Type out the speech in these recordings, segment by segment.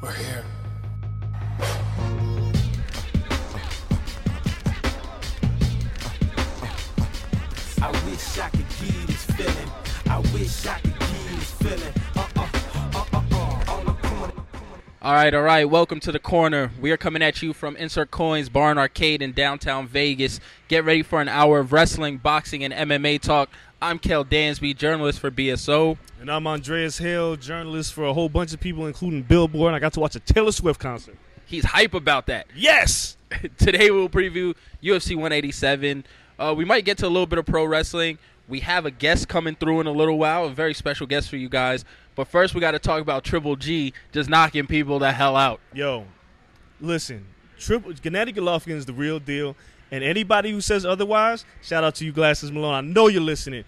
We're here. I wish I could give this feeling. I wish I could give this feeling. All right. Welcome to The Corner. We are coming at you from Insert Coins Bar and Arcade in downtown Vegas. Get ready for an hour of wrestling, boxing, and MMA talk. I'm Kel Dansby, journalist for BSO. And I'm Andreas Hill, journalist for a whole bunch of people, including Billboard, and I got to watch a Taylor Swift concert. He's hype about that. Yes! Today we'll preview UFC 187. We might get to a little bit of pro wrestling. We have a guest coming through in a little while, a very special guest for you guys. But first we got to talk about Triple G just knocking people the hell out. Yo, listen, Gennady Golovkin is the real deal. And anybody who says otherwise, shout out to you, Glasses Malone. I know you're listening.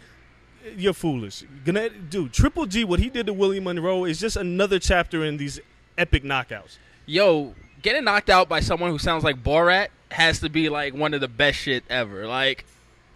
You're foolish. Dude, Triple G, what he did to Willie Monroe is just another chapter in these epic knockouts. Yo, getting knocked out by someone who sounds like Borat has to be, like, one of the best shit ever. Like,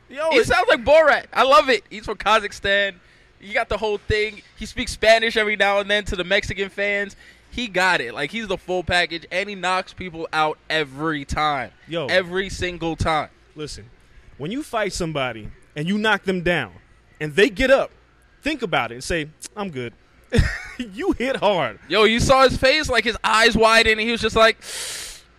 yo, it sounds like Borat. I love it. He's from Kazakhstan. You got the whole thing. He speaks Spanish every now and then to the Mexican fans. He got it. Like, he's the full package, and he knocks people out every time. Yo. Every single time. Listen, when you fight somebody and you knock them down and they get up, think about it and say, I'm good. You hit hard. Yo, you saw his face, like his eyes widened, and he was just like,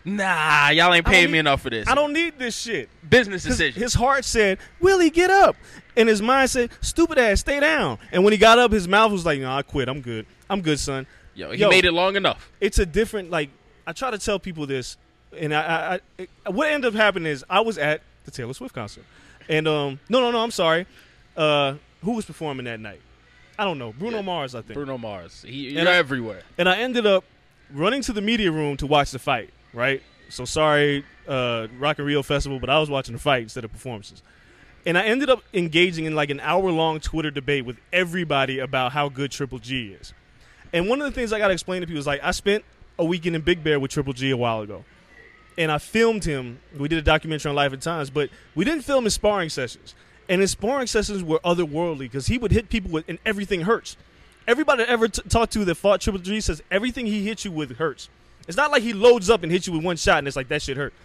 nah, y'all ain't paying me enough for this. I don't need this shit. Business decision. His heart said, Willie, get up. And his mind said, stupid ass, stay down. And when he got up, his mouth was like, nah, I quit. I'm good. I'm good, son. Yo, he made it long enough. It's a different, like, I try to tell people this, and I what ended up happening is I was at the Taylor Swift concert. And, I'm sorry. Who was performing that night? I don't know. Bruno Mars, I think. Bruno Mars. You're everywhere. And I ended up running to the media room to watch the fight, right? So sorry, Rock and Rio Festival, but I was watching the fight instead of performances. And I ended up engaging in, like, an hour-long Twitter debate with everybody about how good Triple G is. And one of the things I got to explain to people is, like, I spent a weekend in Big Bear with Triple G a while ago. And I filmed him. We did a documentary on Life and Times, but we didn't film his sparring sessions. And his sparring sessions were otherworldly because he would hit people with, and everything hurts. Everybody I ever talked to that fought Triple G says everything he hits you with hurts. It's not like he loads up and hits you with one shot and it's like, that shit hurt.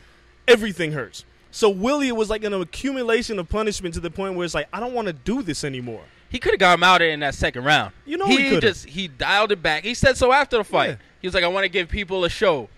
Everything hurts. So Willie was like an accumulation of punishment to the point where it's like, I don't want to do this anymore. He could have got him out in that second round. You know he could have. He dialed it back. He said so after the fight. Yeah. He was like, I want to give people a show.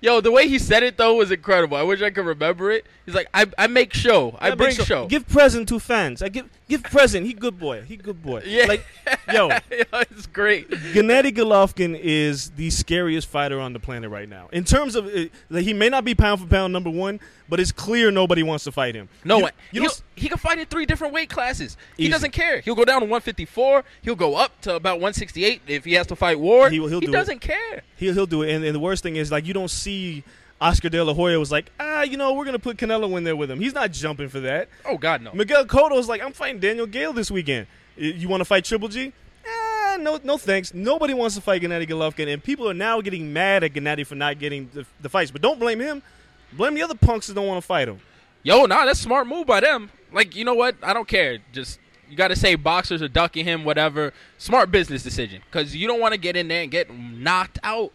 Yo, the way he said it, though, was incredible. I wish I could remember it. He's like, I make show. I bring show. Give present to fans. I give Give present. He good boy. He good boy. Yeah. Like, yo. It's great. Gennady Golovkin is the scariest fighter on the planet right now. In terms of, he may not be pound for pound number one, but it's clear nobody wants to fight him. No one. He can fight in 3 different weight classes. He doesn't care. He'll go down to 154. He'll go up to about 168 if he has to fight Ward. He doesn't care. He'll do it. And the worst thing is, like, you don't see Oscar De La Hoya was like, you know, we're going to put Canelo in there with him. He's not jumping for that. Oh, God, no. Miguel Cotto was like, I'm fighting Daniel Gale this weekend. You want to fight Triple G? No thanks. Nobody wants to fight Gennady Golovkin, and people are now getting mad at Gennady for not getting the fights. But don't blame him. Blame the other punks that don't want to fight him. Yo, nah, that's a smart move by them. Like, you know what? I don't care. Just you got to say boxers are ducking him, whatever. Smart business decision because you don't want to get in there and get knocked out.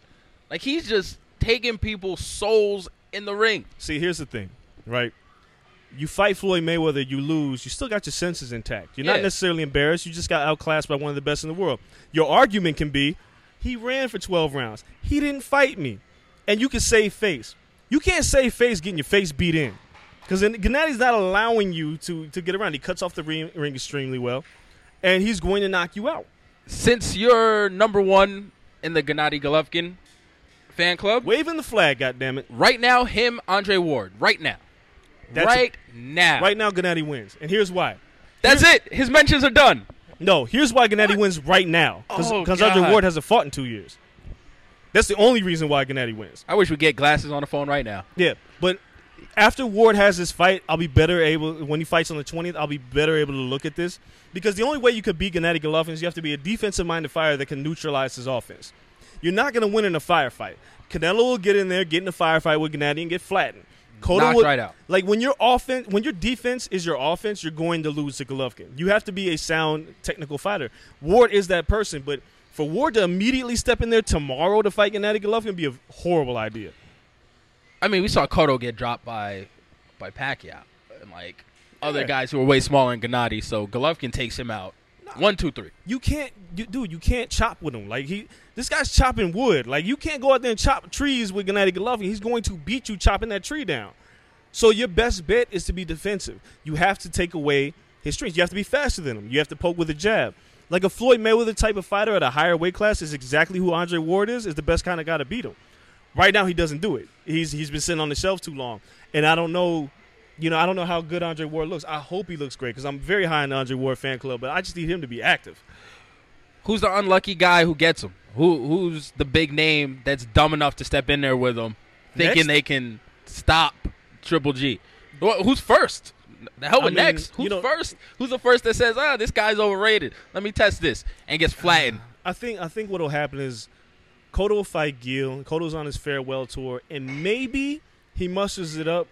Like, he's just taking people's souls in the ring. See, here's the thing, right? You fight Floyd Mayweather, you lose. You still got your senses intact. You're not necessarily embarrassed. You just got outclassed by one of the best in the world. Your argument can be, he ran for 12 rounds. He didn't fight me. And you can save face. You can't save face getting your face beat in. Because Gennady's not allowing you to get around. He cuts off the ring extremely well. And he's going to knock you out. Since you're number one in the Gennady Golovkin fan club, waving the flag, goddammit. Right now, him, Andre Ward. Right now. Right now, Gennady wins. And here's why. That's it. His mentions are done. No, here's why Gennady wins right now. Because Andre Ward hasn't fought in 2 years. That's the only reason why Gennady wins. I wish we'd get glasses on the phone right now. Yeah, but after Ward has this fight, I'll be better able, when he fights on the 20th, I'll be better able to look at this. Because the only way you could beat Gennady Golovkin is you have to be a defensive-minded fighter that can neutralize his offense. You're not going to win in a firefight. Canelo will get in there, get in a firefight with Gennady, and get flattened. Knocked right out. Like, when your defense is your offense, you're going to lose to Golovkin. You have to be a sound technical fighter. Ward is that person, but for Ward to immediately step in there tomorrow to fight Gennady Golovkin would be a horrible idea. I mean, we saw Cotto get dropped by Pacquiao and, like, other guys who are way smaller than Gennady, so Golovkin takes him out. 1, 2, 3. You can't, you can't chop with him. Like, this guy's chopping wood. Like, you can't go out there and chop trees with Gennady Golovkin. He's going to beat you chopping that tree down. So your best bet is to be defensive. You have to take away his strengths. You have to be faster than him. You have to poke with a jab. Like, a Floyd Mayweather type of fighter at a higher weight class is exactly who Andre Ward is the best kind of guy to beat him. Right now, he doesn't do it. He's been sitting on the shelf too long. And I don't know. You know, I don't know how good Andre Ward looks. I hope he looks great because I'm very high in the Andre Ward fan club, but I just need him to be active. Who's the unlucky guy who gets him? Who's the big name that's dumb enough to step in there with him thinking they can stop Triple G? Who's first? The hell with next? Who's first? Who's the first that says, this guy's overrated. Let me test this, and gets flattened? I think what will happen is Cotto will fight Gil. Cotto's on his farewell tour, and maybe he musters it up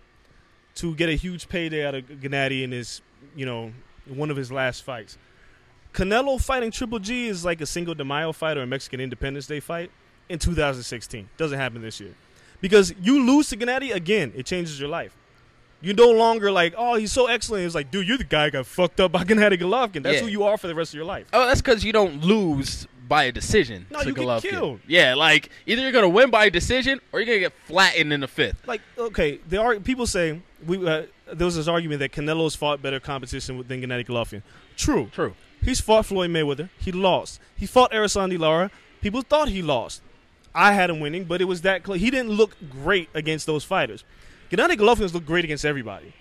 to get a huge payday out of Gennady in his, one of his last fights. Canelo fighting Triple G is like a Cinco de Mayo fight or a Mexican Independence Day fight in 2016. Doesn't happen this year. Because you lose to Gennady, again, it changes your life. You're no longer like, he's so excellent. It's like, dude, you're the guy who got fucked up by Gennady Golovkin. That's who you are for the rest of your life. Oh, that's because you don't lose by a decision. No, you get killed. Yeah, like, either you're going to win by a decision or you're going to get flattened in the fifth. Like, okay, people say, there was this argument that Canelo's fought better competition than Gennady Golovkin. True. He's fought Floyd Mayweather. He lost. He fought Erison Lara. People thought he lost. I had him winning, but it was that close. He didn't look great against those fighters. Gennady Golovkin's looked great against everybody.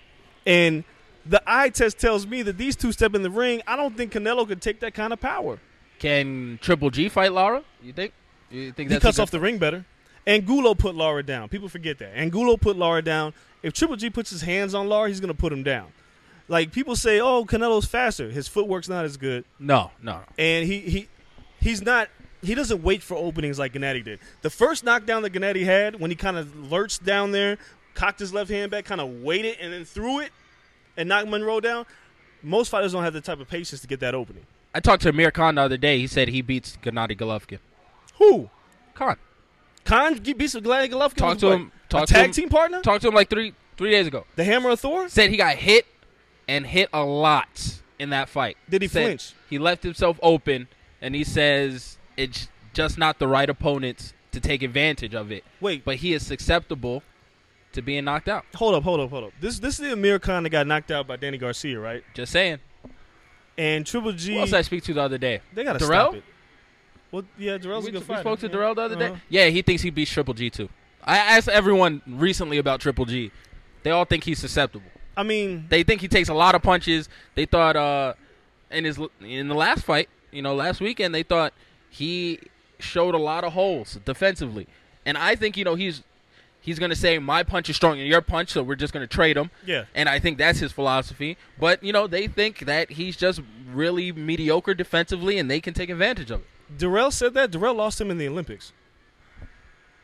And the eye test tells me that these two step in the ring. I don't think Canelo could take that kind of power. Can Triple G fight Lara, you think? He cuts off the ring better. Angulo put Lara down. People forget that. Angulo put Lara down. If Triple G puts his hands on Lara, he's going to put him down. Like, people say, Canelo's faster. His footwork's not as good. No. And he's not – he doesn't wait for openings like Gennady did. The first knockdown that Gennady had, when he kind of lurched down there, cocked his left hand back, kind of waited, and then threw it and knocked Monroe down, most fighters don't have the type of patience to get that opening. I talked to Amir Khan the other day. He said he beats Gennady Golovkin. Who? Khan. Khan beats Gennady Golovkin? Talk to him. A tag team partner? Talked to him like three days ago. The Hammer of Thor? Said he got hit and hit a lot in that fight. Did he flinch? He left himself open, and he says it's just not the right opponents to take advantage of it. Wait. But he is susceptible to being knocked out. Hold up. This is the Amir Khan that got knocked out by Danny Garcia, right? Just saying. And Triple G. Who else I speak to the other day? They got to stop it. Well, yeah, Darrell's a good fighter. We spoke to Darrell the other day. Yeah, he thinks he beats Triple G too. I asked everyone recently about Triple G. They all think he's susceptible. I mean, they think he takes a lot of punches. They thought in the last fight, you know, last weekend, they thought he showed a lot of holes defensively. And I think, you know, he's going to say my punch is stronger than your punch, so we're just going to trade him. Yeah. And I think that's his philosophy. But, you know, they think that he's just really mediocre defensively and they can take advantage of it. Darrell said that. Darrell lost him in the Olympics.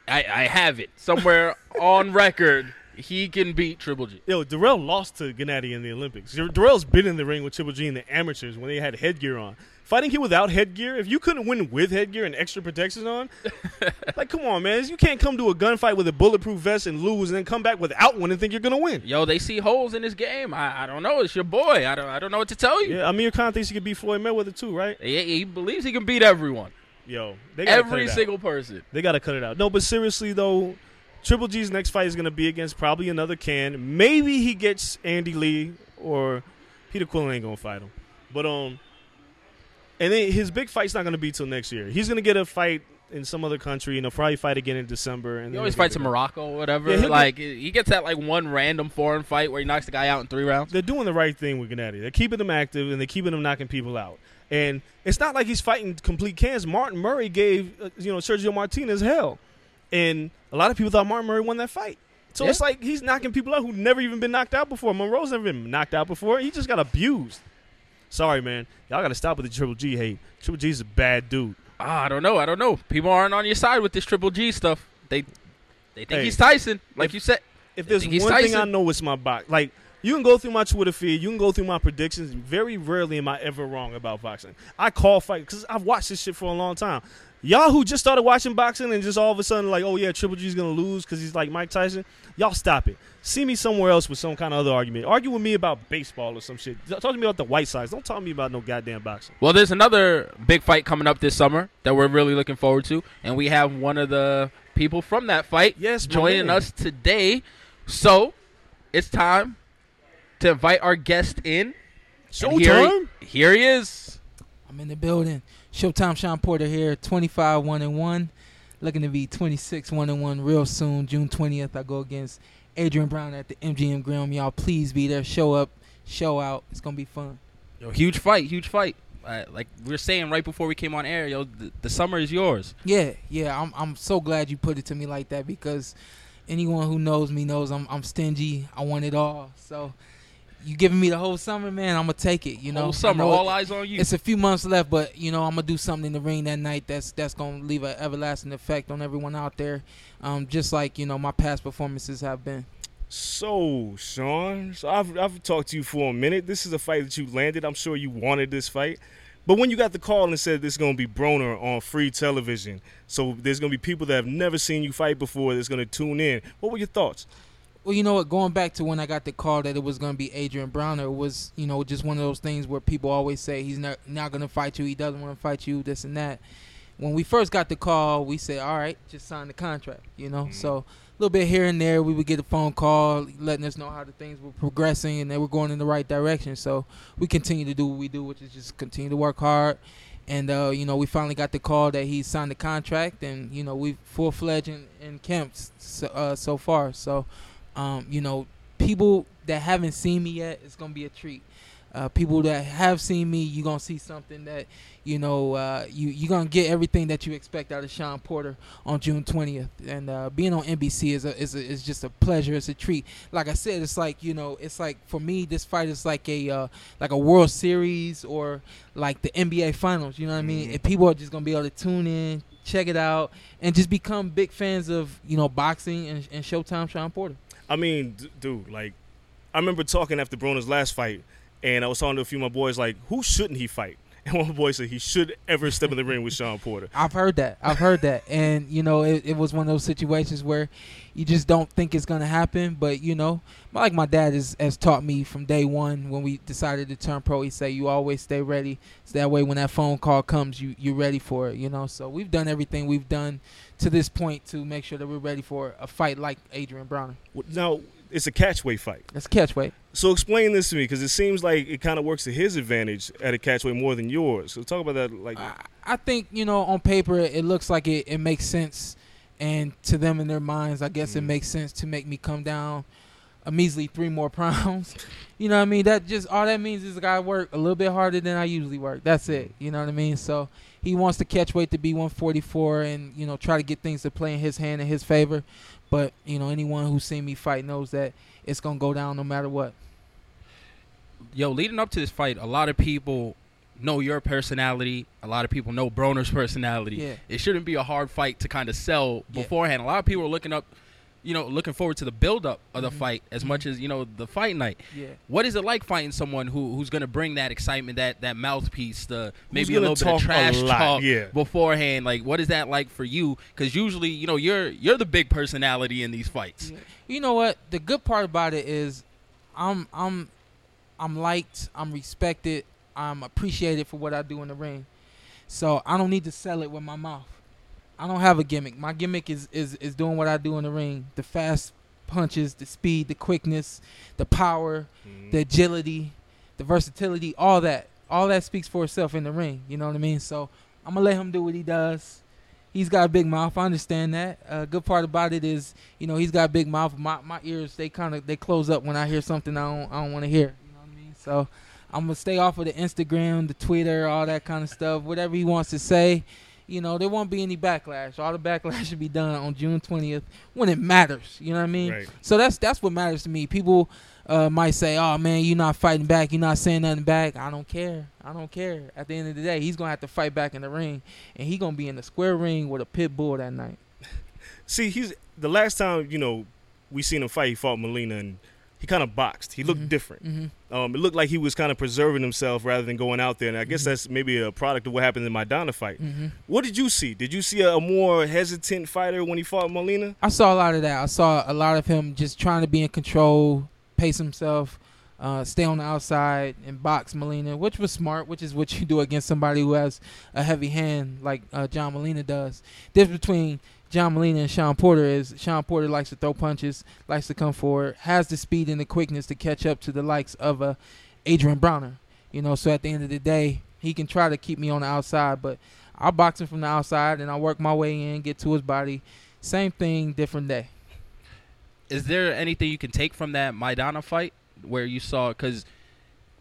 I have it somewhere on record. He can beat Triple G. Yo, Darrell lost to Gennady in the Olympics. Darrell's been in the ring with Triple G in the amateurs when they had headgear on. Fighting him without headgear, if you couldn't win with headgear and extra protections on, like, come on, man. You can't come to a gunfight with a bulletproof vest and lose and then come back without one and think you're going to win. Yo, they see holes in this game. I don't know. It's your boy. I don't know what to tell you. Yeah, Amir Khan thinks he can beat Floyd Mayweather too, right? Yeah, he believes he can beat everyone. Yo, they gotta every single person. They got to cut it out. No, but seriously, though, Triple G's next fight is going to be against probably another can. Maybe he gets Andy Lee or Peter Quillen ain't going to fight him. But and then his big fight's not going to be till next year. He's going to get a fight in some other country, and he'll probably fight again in December. And he always fights in Morocco or whatever. Yeah, like he gets that like one random foreign fight where he knocks the guy out in 3 rounds. They're doing the right thing with Gennady. They're keeping him active, and they're keeping him knocking people out. And it's not like he's fighting complete cans. Martin Murray gave Sergio Martinez hell. And a lot of people thought Martin Murray won that fight. So it's like he's knocking people out who've never even been knocked out before. Monroe's never been knocked out before. He just got abused. Sorry, man. Y'all got to stop with the Triple G hate. Triple G's a bad dude. I don't know. People aren't on your side with this Triple G stuff. They think he's Tyson, like you said. If there's one thing I know, it's my box. Like, you can go through my Twitter feed. You can go through my predictions. Very rarely am I ever wrong about boxing. I call fights because I've watched this shit for a long time. Y'all who just started watching boxing and just all of a sudden like, oh, yeah, Triple G's going to lose because he's like Mike Tyson, y'all stop it. See me somewhere else with some kind of other argument. Argue with me about baseball or some shit. Talk to me about the White Sox. Don't talk to me about no goddamn boxing. Well, there's another big fight coming up this summer that we're really looking forward to, and we have one of the people from that fight joining us today. So it's time to invite our guest in. Showtime? Here he is. I'm in the building. Showtime, Sean Porter here, 25-1-1, looking to be 26-1-1 real soon. June 20th, I go against Adrien Broner at the MGM Grim. Y'all, please be there. Show up, show out. It's going to be fun. Yo, huge fight. Like we were saying right before we came on air, yo, the summer is yours. Yeah, I'm so glad you put it to me like that because anyone who knows me knows I'm stingy. I want it all, so you giving me the whole summer, man, I'm going to take it, Whole summer, all eyes on you. It's a few months left, but, I'm going to do something in the ring that night that's going to leave an everlasting effect on everyone out there, just like, my past performances have been. So, Sean, I've talked to you for a minute. This is a fight that you landed. I'm sure you wanted this fight. But when you got the call and said this is going to be Broner on free television, so there's going to be people that have never seen you fight before that's going to tune in, what were your thoughts? Well, going back to when I got the call that it was going to be Adrien Broner was, just one of those things where people always say he's not going to fight you, he doesn't want to fight you, this and that. When we first got the call, we said, all right, just sign the contract, So a little bit here and there, we would get a phone call letting us know how the things were progressing and they were going in the right direction. So we continue to do what we do, which is just continue to work hard. And, we finally got the call that he signed the contract and, we've full-fledged in camps so far. So people that haven't seen me yet, it's going to be a treat. People that have seen me, you're going to see something that, you're going to get everything that you expect out of Sean Porter on June 20th. And being on NBC is just a pleasure. It's a treat. Like I said, it's like, it's like for me, this fight is like a World Series or like the NBA Finals. You know what I mean? And people are just going to be able to tune in, check it out, and just become big fans of, boxing and Showtime Sean Porter. I mean, dude, like, I remember talking after Broner's last fight, and I was talking to a few of my boys, like, who shouldn't he fight? And one of my boys said he should ever step in the ring with Sean Porter. I've heard that. And, it was one of those situations where you just don't think it's going to happen. But, like my dad has taught me from day one when we decided to turn pro, he said, you always stay ready. So that way when that phone call comes, you're ready for it, So we've done everything we've done to this point to make sure that we're ready for a fight like Adrien Broner. Now, it's a catchweight fight. That's a catchweight. So explain this to me, because it seems like it kind of works to his advantage at a catchweight more than yours. So talk about that. Like, I think, you know, on paper it looks like it makes sense, and to them in their minds, I guess it makes sense to make me come down a measly 3 more pounds. You know what I mean? That just all that means is I gotta work a little bit harder than I usually work. That's it. You know what I mean? So he wants the catchweight to be 144 and, you know, try to get things to play in his hand in his favor. But, you know, anyone who's seen me fight knows that it's gonna go down no matter what. Yo, leading up to this fight, a lot of people know your personality. A lot of people know Broner's personality. Yeah. It shouldn't be a hard fight to kind of sell beforehand. Yeah. A lot of people are looking forward to the build-up of the fight as much as, you know, the fight night. Yeah. What is it like fighting someone who's going to bring that excitement, that mouthpiece, the maybe a little bit of trash talk beforehand? Like, what is that like for you? Because usually, you know, you're the big personality in these fights. Yeah. You know what? The good part about it is I'm liked, I'm respected, I'm appreciated for what I do in the ring. So I don't need to sell it with my mouth. I don't have a gimmick. My gimmick is doing what I do in the ring. The fast punches, the speed, the quickness, the power, the agility, the versatility, all that. All that speaks for itself in the ring. You know what I mean? So I'm going to let him do what he does. He's got a big mouth. I understand that. Good part about it is, you know, he's got a big mouth. My ears, they close up when I hear something I don't want to hear. You know what I mean? So I'm going to stay off of the Instagram, the Twitter, all that kind of stuff. Whatever he wants to say. You know, there won't be any backlash. All the backlash should be done on June 20th when it matters. You know what I mean? Right. So that's what matters to me. People might say, oh, man, you're not fighting back. You're not saying nothing back. I don't care. At the end of the day, he's going to have to fight back in the ring, and he's going to be in the square ring with a pit bull that night. See, the last time, you know, we seen him fight, he fought Molina, and he kind of boxed. He looked different. It looked like he was kind of preserving himself rather than going out there. And I guess that's maybe a product of what happened in my Maidana fight. What did you see? Did you see a more hesitant fighter when he fought Molina? I saw a lot of that. I saw a lot of him just trying to be in control, pace himself, stay on the outside, and box Molina, which was smart, which is what you do against somebody who has a heavy hand like John Molina does. The difference between John Molina and Sean Porter is Sean Porter likes to throw punches, likes to come forward, has the speed and the quickness to catch up to the likes of Adrien Broner. You know, so at the end of the day, he can try to keep me on the outside, but I'll box him from the outside and I'll work my way in, get to his body. Same thing, different day. Is there anything you can take from that Maidana fight where you saw, because,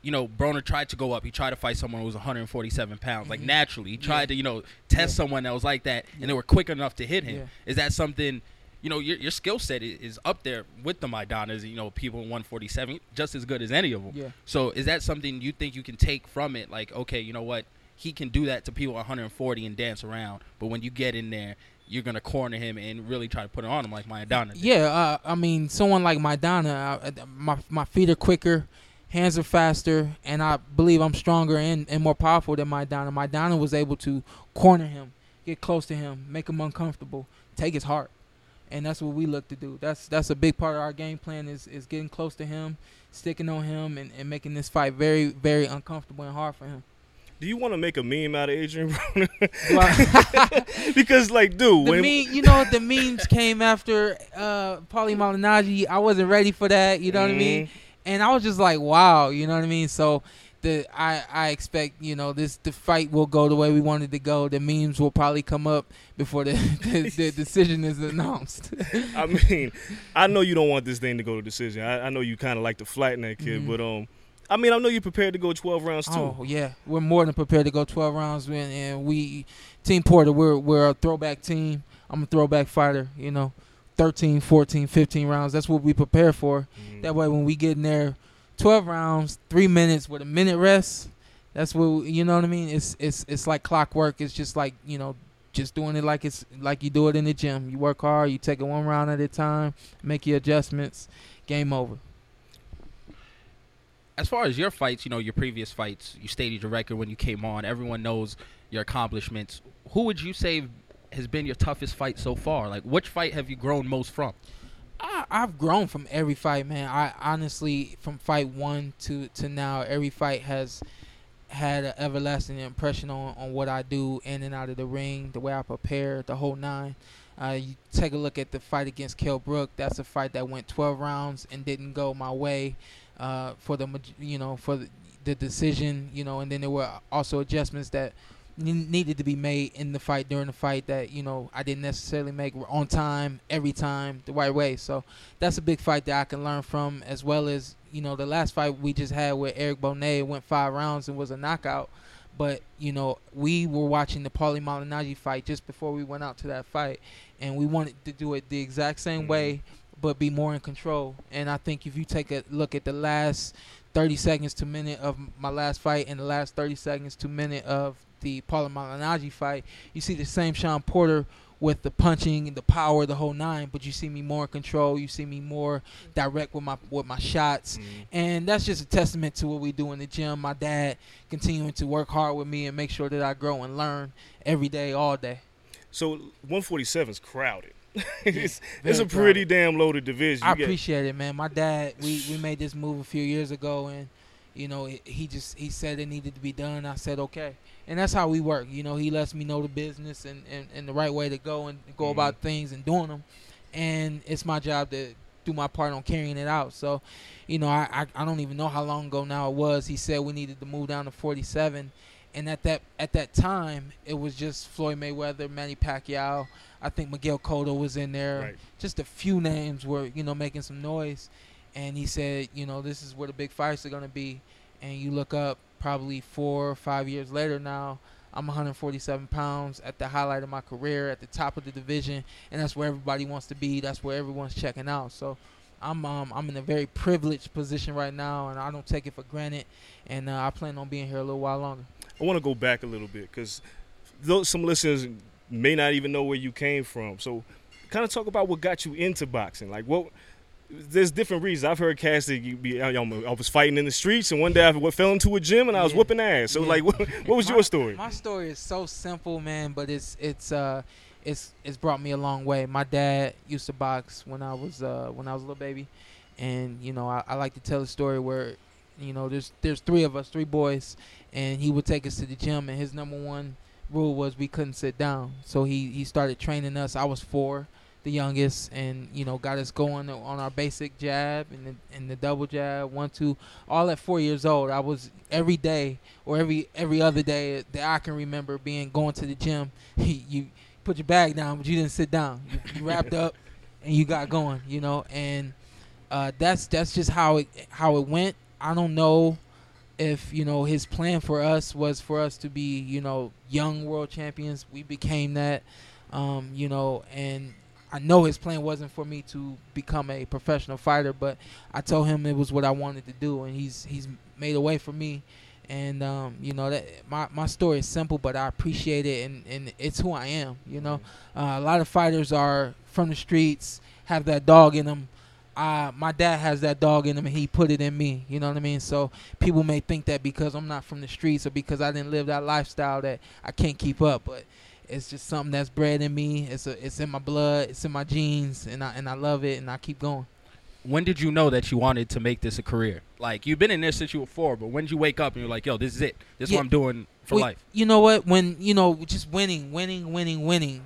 you know, Broner tried to go up. He tried to fight someone who was 147 pounds. Like, naturally, he tried to, you know, test someone that was like that, and they were quick enough to hit him. Yeah. Is that something, you know, your skill set is up there with the Maidanas, you know, people in 147, just as good as any of them. Yeah. So is that something you think you can take from it? Like, okay, you know what? He can do that to people 140 and dance around, but when you get in there, you're going to corner him and really try to put it on him like Maidana did. Yeah, I mean, someone like Maidana, my feet are quicker. Hands are faster, and I believe I'm stronger and more powerful than Maidana. Maidana was able to corner him, get close to him, make him uncomfortable, take his heart, and that's what we look to do. That's a big part of our game plan is getting close to him, sticking on him, and making this fight very, very uncomfortable and hard for him. Do you want to make a meme out of Adrien Broner? Because, like, dude. You know what? The memes came after Paulie Malignaggi. I wasn't ready for that. You know what I mean? And I was just like, wow, you know what I mean? So I expect, you know, the fight will go the way we wanted to go. The memes will probably come up before the decision is announced. I mean, I know you don't want this thing to go to decision. I know you kind of like to flatten that kid, but I mean, I know you're prepared to go 12 rounds, too. Oh, yeah. We're more than prepared to go 12 rounds. And Team Porter, we're a throwback team. I'm a throwback fighter, you know. 13, 14, 15 rounds. That's what we prepare for. That way when we get in there, 12 rounds, 3 minutes with a minute rest, that's what, you know what I mean? It's like clockwork. It's just like, you know, just doing it like it's like you do it in the gym. You work hard. You take it one round at a time, make your adjustments, game over. As far as your fights, you know, your previous fights, you stated your record when you came on. Everyone knows your accomplishments. Who would you say has been your toughest fight so far? Like, which fight have you grown most from? I've grown from every fight, man. I honestly, from fight one to now, every fight has had an everlasting impression on what I do in and out of the ring, the way I prepare, the whole nine. You take a look at the fight against Kell Brook. That's a fight that went 12 rounds and didn't go my way for the decision, and then there were also adjustments that needed to be made in the fight during the fight that, I didn't necessarily make on time, every time, the right way. So that's a big fight that I can learn from, as well as, the last fight we just had where Eric Bonet went 5 rounds and was a knockout. But, we were watching the Paulie Malignaggi fight just before we went out to that fight, and we wanted to do it the exact same way but be more in control. And I think if you take a look at the last 30 seconds to minute of my last fight and the last 30 seconds to minute of the Paulie Malignaggi fight, you see the same Sean Porter with the punching and the power, the whole nine, but you see me more in control, you see me more direct with my shots. And that's just a testament to what we do in the gym. My dad continuing to work hard with me and make sure that I grow and learn every day, all day. So 147's crowded. It's a pretty damn loaded division. I appreciate it, man. My dad, we made this move a few years ago, and he said it needed to be done. I said okay, and that's how we work. He lets me know the business and the right way to go and go about things and doing them, and it's my job to do my part on carrying it out. So, I don't even know how long ago now it was. He said we needed to move down to 47, and at that time it was just Floyd Mayweather, Manny Pacquiao. I think Miguel Cotto was in there. Right. Just a few names were, making some noise. And he said, this is where the big fights are going to be. And you look up probably 4 or 5 years later now, I'm 147 pounds at the highlight of my career, at the top of the division. And that's where everybody wants to be. That's where everyone's checking out. So I'm in a very privileged position right now, and I don't take it for granted. And I plan on being here a little while longer. I want to go back a little bit because some listeners – may not even know where you came from. So kind of talk about what got you into boxing. Like, there's different reasons. I've heard cats that I was fighting in the streets, and one day I fell into a gym and I was whooping ass. So like, what was your story? My story is so simple, man, but it's brought me a long way. My dad used to box when I was a little baby, and I like to tell a story where there's 3 of us, 3 boys, and he would take us to the gym, and his number one rule was we couldn't sit down. So he started training us. I was 4, the youngest, and got us going on our basic jab and the double jab, 1-2, all at 4 years old. I was every day or every other day that I can remember going to the gym. You put your bag down, but you didn't sit down. You wrapped up and you got going. And that's just how it went. I don't know if his plan for us was for us to be young world champions. We became that, and I know his plan wasn't for me to become a professional fighter, but I told him it was what I wanted to do, and he's made a way for me. And that my story is simple, but I appreciate it, and it's who I am. A lot of fighters are from the streets, have that dog in them. My dad has that dog in him, and he put it in me. You know what I mean? So people may think that because I'm not from the streets or because I didn't live that lifestyle that I can't keep up, but it's just something that's bred in me. It's in my blood. It's in my genes, and I love it, and I keep going. When did you know that you wanted to make this a career? Like, you've been in this since you were 4, but when did you wake up and you're like, yo, this is it. This is what I'm doing for life? You know what? When, just winning.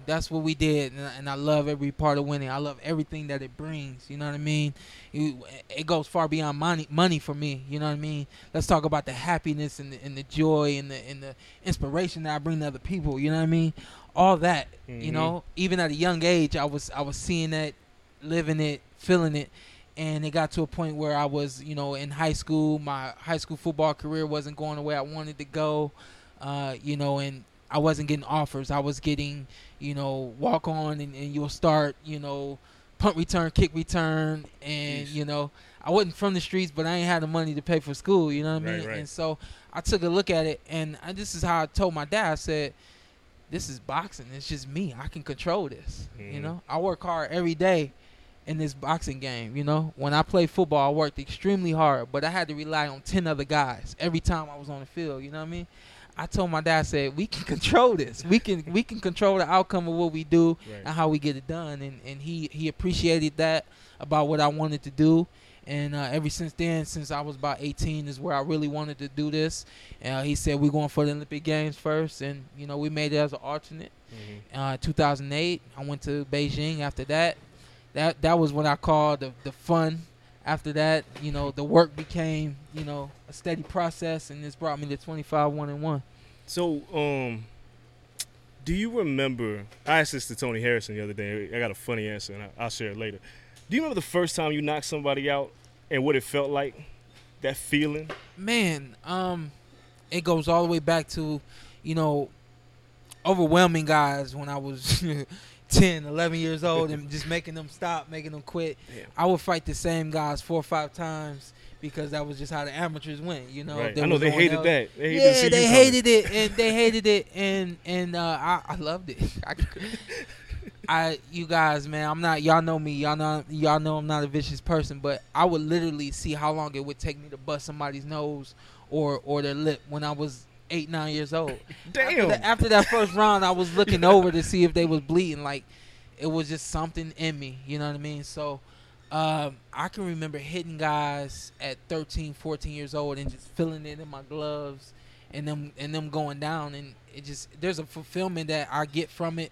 That's what we did, and I love every part of winning. I love everything that it brings, you know what I mean? It goes far beyond money for me, you know what I mean? Let's talk about the happiness and the joy and the inspiration that I bring to other people, you know what I mean? All that, Even at a young age, I was seeing that, living it, feeling it. And it got to a point where I was, in high school. My high school football career wasn't going the way I wanted to go, and I wasn't getting offers. I was getting, walk on and you'll start, punt return, kick return. And, I wasn't from the streets, but I ain't had the money to pay for school. You know what I mean? Right. And so I took a look at it, and this is how I told my dad. I said, this is boxing. It's just me. I can control this. I work hard every day in this boxing game. When I played football, I worked extremely hard, but I had to rely on 10 other guys every time I was on the field. You know what I mean? I told my dad, I said, we can control this. We can control the outcome of what we do, right, and how we get it done. And he appreciated that about what I wanted to do. And ever since then, since I was about 18, is where I really wanted to do this. He said, we're going for the Olympic Games first. And, you know, we made it as an alternate. 2008, I went to Beijing after that. That was when I called the fun. After that, you know, the work became, you know, a steady process. And this brought me to 25-1-1. So, do you remember, I asked this to Tony Harrison the other day. I got a funny answer, and I'll share it later. Do you remember the first time you knocked somebody out and what it felt like, that feeling? Man, it goes all the way back to, you know, overwhelming guys when I was 10, 11 years old and just making them stop, making them quit. Yeah. I would fight the same guys 4 or 5 times. Because that was just how the amateurs went, you know. Right. I know they hated else. That. They hated I loved it. You guys, man, I'm not. Y'all know me. Y'all know I'm not a vicious person, but I would literally see how long it would take me to bust somebody's nose or their lip when I was 8, 9 years old. Damn. After that first round, I was looking over to see if they was bleeding. Like, it was just something in me. You know what I mean? So. I can remember hitting guys at 13, 14 years old and just feeling it in my gloves and them going down. And it just, there's a fulfillment that I get from it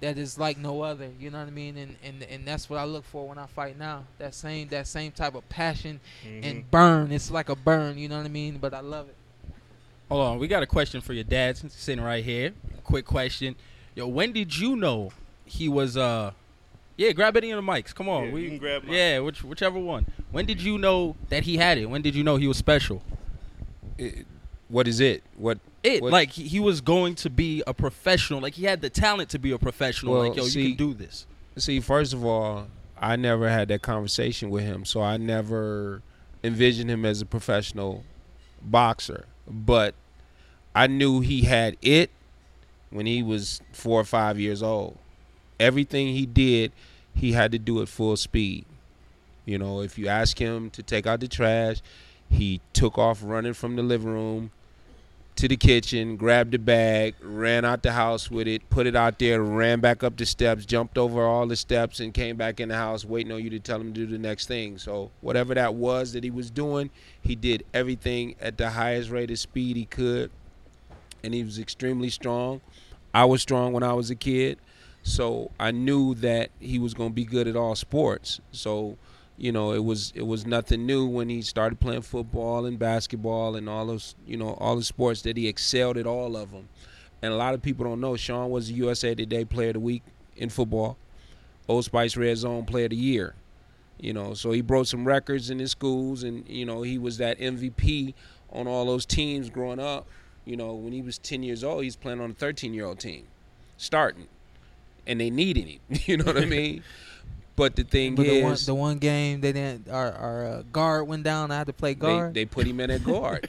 that is like no other, you know what I mean? And that's what I look for when I fight now, that same type of passion and burn. It's like a burn, you know what I mean? But I love it. Hold on. We got a question for your dad since he's sitting right here. Quick question. Yo, when did you know he was, yeah, grab any of the mics. Come on. Yeah, you can grab mine. Yeah, whichever one. When did you know that he had it? When did you know he was special? Like, he was going to be a professional. Like, he had the talent to be a professional. Well, like, yo, you can do this. See, first of all, I never had that conversation with him, so I never envisioned him as a professional boxer. But I knew he had it when he was 4 or 5 years old. Everything he did, he had to do at full speed. You know, if you ask him to take out the trash, he took off running from the living room to the kitchen, grabbed the bag, ran out the house with it, put it out there, ran back up the steps, jumped over all the steps, and came back in the house waiting on you to tell him to do the next thing. So whatever that was that he was doing, he did everything at the highest rate of speed he could, and he was extremely strong. I was strong when I was a kid. So I knew that he was going to be good at all sports. So, you know, it was nothing new when he started playing football and basketball and all those, you know, all the sports that he excelled at, all of them. And a lot of people don't know, Sean was the USA Today Player of the Week in football, Old Spice Red Zone Player of the Year. You know, so he broke some records in his schools and, you know, he was that MVP on all those teams growing up. You know, when he was 10 years old, he was playing on a 13-year-old team, starting. And they needed him, you know what I mean? But the thing is... The one game they didn't... Our guard went down, I had to play guard. They put him in at guard.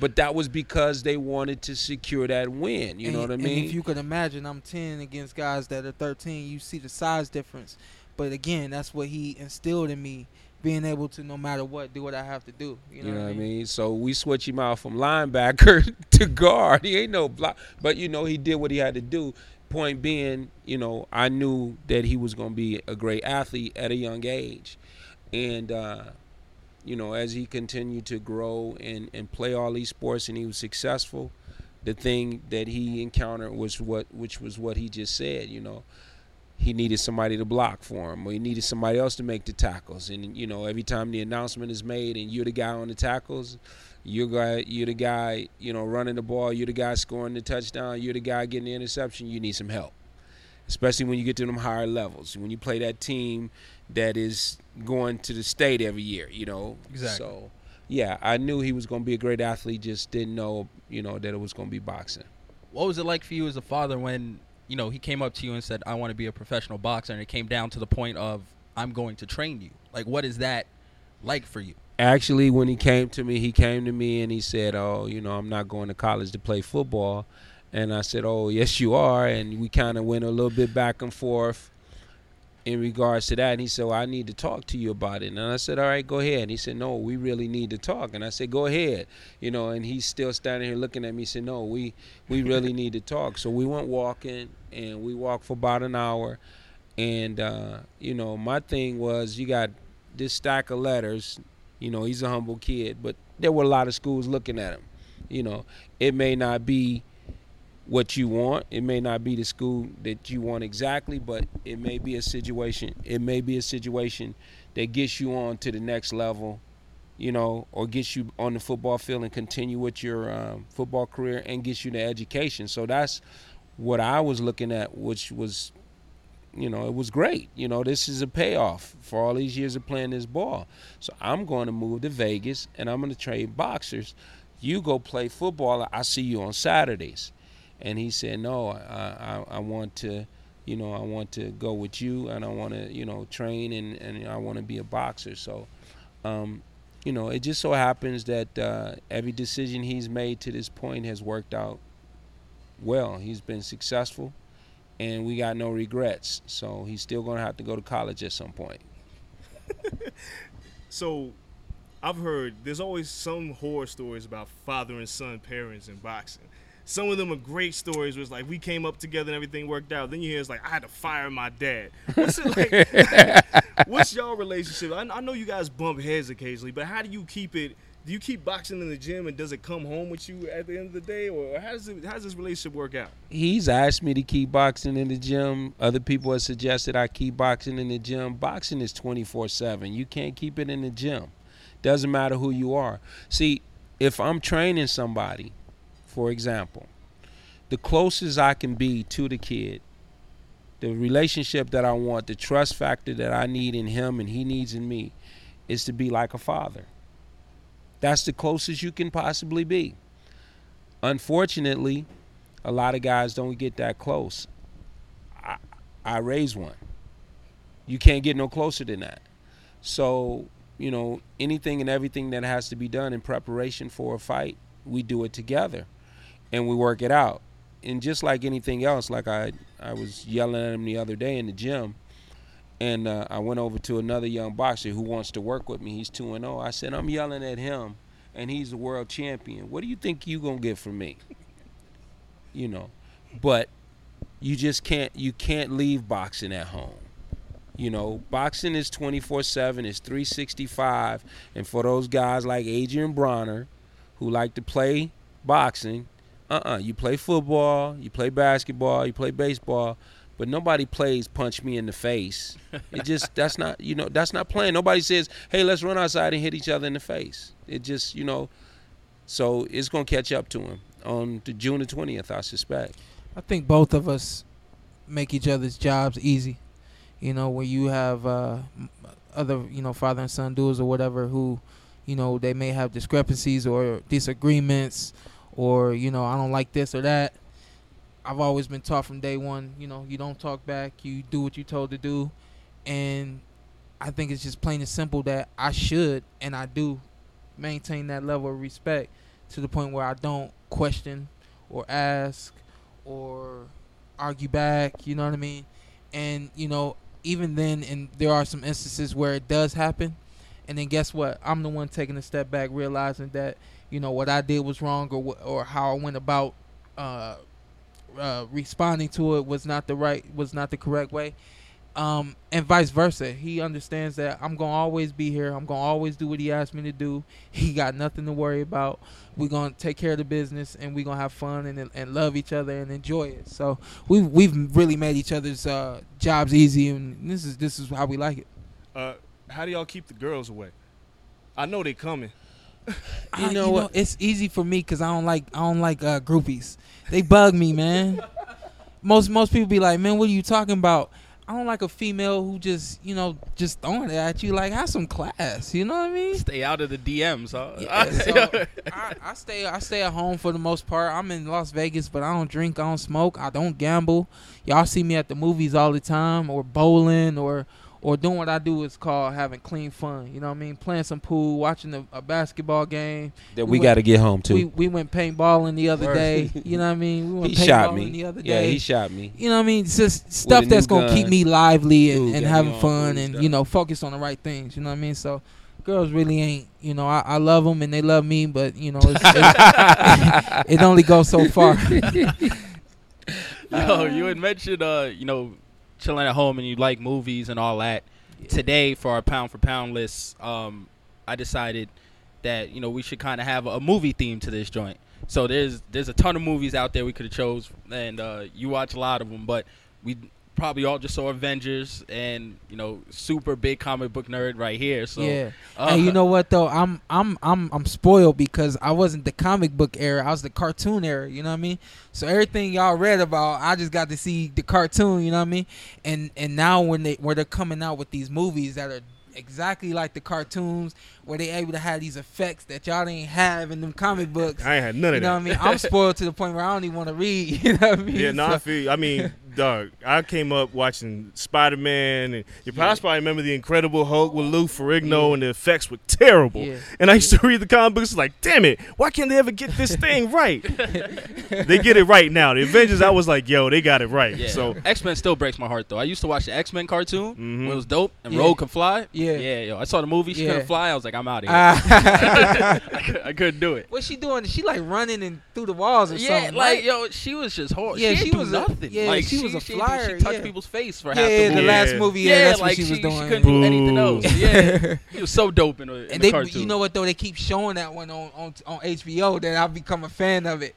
But that was because they wanted to secure that win, you know what I mean? And if you could imagine, I'm 10 against guys that are 13, you see the size difference. But again, that's what he instilled in me, being able to, no matter what, do what I have to do. You know what I mean? So we switch him out from linebacker to guard. He ain't no block. But, you know, he did what he had to do. Point being, you know, I knew that he was going to be a great athlete at a young age. And, you know, as he continued to grow and play all these sports and he was successful, the thing that he encountered was what he just said, you know. He needed somebody to block for him, or he needed somebody else to make the tackles. And, you know, every time the announcement is made and you're the guy on the tackles, you're the guy, you know, running the ball, you're the guy scoring the touchdown, you're the guy getting the interception, you need some help, especially when you get to them higher levels, when you play that team that is going to the state every year, you know. Exactly. So, yeah, I knew he was going to be a great athlete, just didn't know, you know, that it was going to be boxing. What was it like for you as a father when – you know, he came up to you and said, I want to be a professional boxer, and it came down to the point of, I'm going to train you. Like, what is that like for you? Actually, when he came to me and he said, oh, you know, I'm not going to college to play football. And I said, oh, yes, you are. And we kind of went a little bit back and forth in regards to that. And he said, well, I need to talk to you about it. And I said, all right, go ahead. And he said, no, we really need to talk. And I said, go ahead. You know, and he's still standing here looking at me. He said, no, we really need to talk. So we went walking, and we walked for about an hour. And, you know, my thing was, you got this stack of letters. You know, he's a humble kid, but there were a lot of schools looking at him. You know, it may not be what you want. It may not be the school that you want exactly, but it may be a situation. It may be a situation that gets you on to the next level, you know, or gets you on the football field and continue with your football career and gets you the education. So that's what I was looking at, which was, you know, it was great. You know, this is a payoff for all these years of playing this ball. So I'm going to move to Vegas, and I'm going to train boxers. You go play football. I see you on Saturdays. And he said, no, I want to, you know, I want to go with you, and I want to, you know, train, and I want to be a boxer. So, you know, it just so happens that every decision he's made to this point has worked out well. He's been successful, and we got no regrets. So he's still going to have to go to college at some point. So I've heard there's always some horror stories about father and son parents in boxing. Some of them are great stories where it's like, we came up together and everything worked out. Then you hear it's like, I had to fire my dad. What's it like? What's y'all relationship? I know you guys bump heads occasionally, but how do you keep it? Do you keep boxing in the gym, and does it come home with you at the end of the day? Or how does this relationship work out? He's asked me to keep boxing in the gym. Other people have suggested I keep boxing in the gym. Boxing is 24/7. You can't keep it in the gym. Doesn't matter who you are. See, if I'm training somebody, for example, the closest I can be to the kid, the relationship that I want, the trust factor that I need in him and he needs in me, is to be like a father. That's the closest you can possibly be. Unfortunately, a lot of guys don't get that close. I raised one. You can't get no closer than that. So, you know, anything and everything that has to be done in preparation for a fight, we do it together. And we work it out. And just like anything else, like I was yelling at him the other day in the gym, and I went over to another young boxer who wants to work with me. He's 2-0. I said, I'm yelling at him, and he's a world champion. What do you think you going to get from me? You know, but you just can't leave boxing at home. You know, boxing is 24/7, it's 365, and for those guys like Adrien Broner who like to play boxing, you play football, you play basketball, you play baseball, but nobody plays punch me in the face. It just, that's not, you know, that's not playing. Nobody says, hey, let's run outside and hit each other in the face. It just, you know, so it's going to catch up to him on June 20th, I suspect. I think both of us make each other's jobs easy. You know, where you have other, you know, father and son duels or whatever who, you know, they may have discrepancies or disagreements, or, you know, I don't like this or that. I've always been taught from day one, you know, you don't talk back, you do what you're told to do. And I think it's just plain and simple that I should, and I do, maintain that level of respect to the point where I don't question or ask or argue back, you know what I mean? And, you know, even then, and there are some instances where it does happen. And then guess what? I'm the one taking a step back, realizing that, you know, what I did was wrong, or how I went about responding to it was not the correct way. And vice versa. He understands that I'm going to always be here. I'm going to always do what he asked me to do. He got nothing to worry about. We're going to take care of the business, and we're going to have fun and love each other and enjoy it. So we've really made each other's jobs easy, and this is how we like it. How do y'all keep the girls away? I know they coming. You know what? It's easy for me because I don't like groupies. They bug me, man. Most people be like, man, what are you talking about? I don't like a female who just throwing it at you. Like, have some class. You know what I mean? Stay out of the DMs, huh? Yeah, so I stay at home for the most part. I'm in Las Vegas, but I don't drink, I don't smoke, I don't gamble. Y'all see me at the movies all the time, or bowling, or doing what I do is called having clean fun. You know what I mean? Playing some pool, watching a basketball game. That we got to get home to. We went paintballing the other day. You know what I mean? We went paintballing the other day. Yeah, he shot me. You know what I mean? It's just stuff that's going to keep me lively and having fun and, you know, focus on the right things. You know what I mean? So girls really ain't, you know, I love them and they love me, but, you know, it's it only goes so far. You had mentioned, you know, chilling at home and you like movies and all that. today for our pound for pound list, I decided that, you know, we should kind of have a movie theme to this joint. So there's a ton of movies out there we could have chose, and you watch a lot of them, but we probably all just saw Avengers, and, you know, super big comic book nerd right here. So yeah, and you know what though, I'm spoiled because I wasn't the comic book era, I was the cartoon era. You know what I mean? So everything y'all read about, I just got to see the cartoon. You know what I mean? And now when they're coming out with these movies that are exactly like the cartoons, where they able to have these effects that y'all ain't have in them comic books. I ain't had none of that. You know what I mean? I'm spoiled to the point where I don't even want to read. You know what I mean? Yeah, no, so. I feel. I mean, dog, I came up watching Spider-Man, and you probably remember the Incredible Hulk with Lou Ferrigno, and the effects were terrible. Yeah. And I used to read the comic books, like, damn it, why can't they ever get this thing right? They get it right now. The Avengers, I was like, yo, they got it right. Yeah. So X-Men still breaks my heart though. I used to watch the X-Men cartoon when it was dope, and Rogue can fly. Yeah. Yeah, yo, I saw the movie. She couldn't fly. I was like, I'm out of here. I couldn't do it. What's she doing? She like running and through the walls or something. Like, right? Yo, she was just horrible. Yeah, she was nothing. Yeah, like, she was a flyer. She touched people's face for half the movie. Yeah, the last movie. Yeah, that's like what she was doing. She couldn't do anything else. Yeah, it was so dope in the cartoon. You know what though? They keep showing that one on HBO that I've become a fan of it.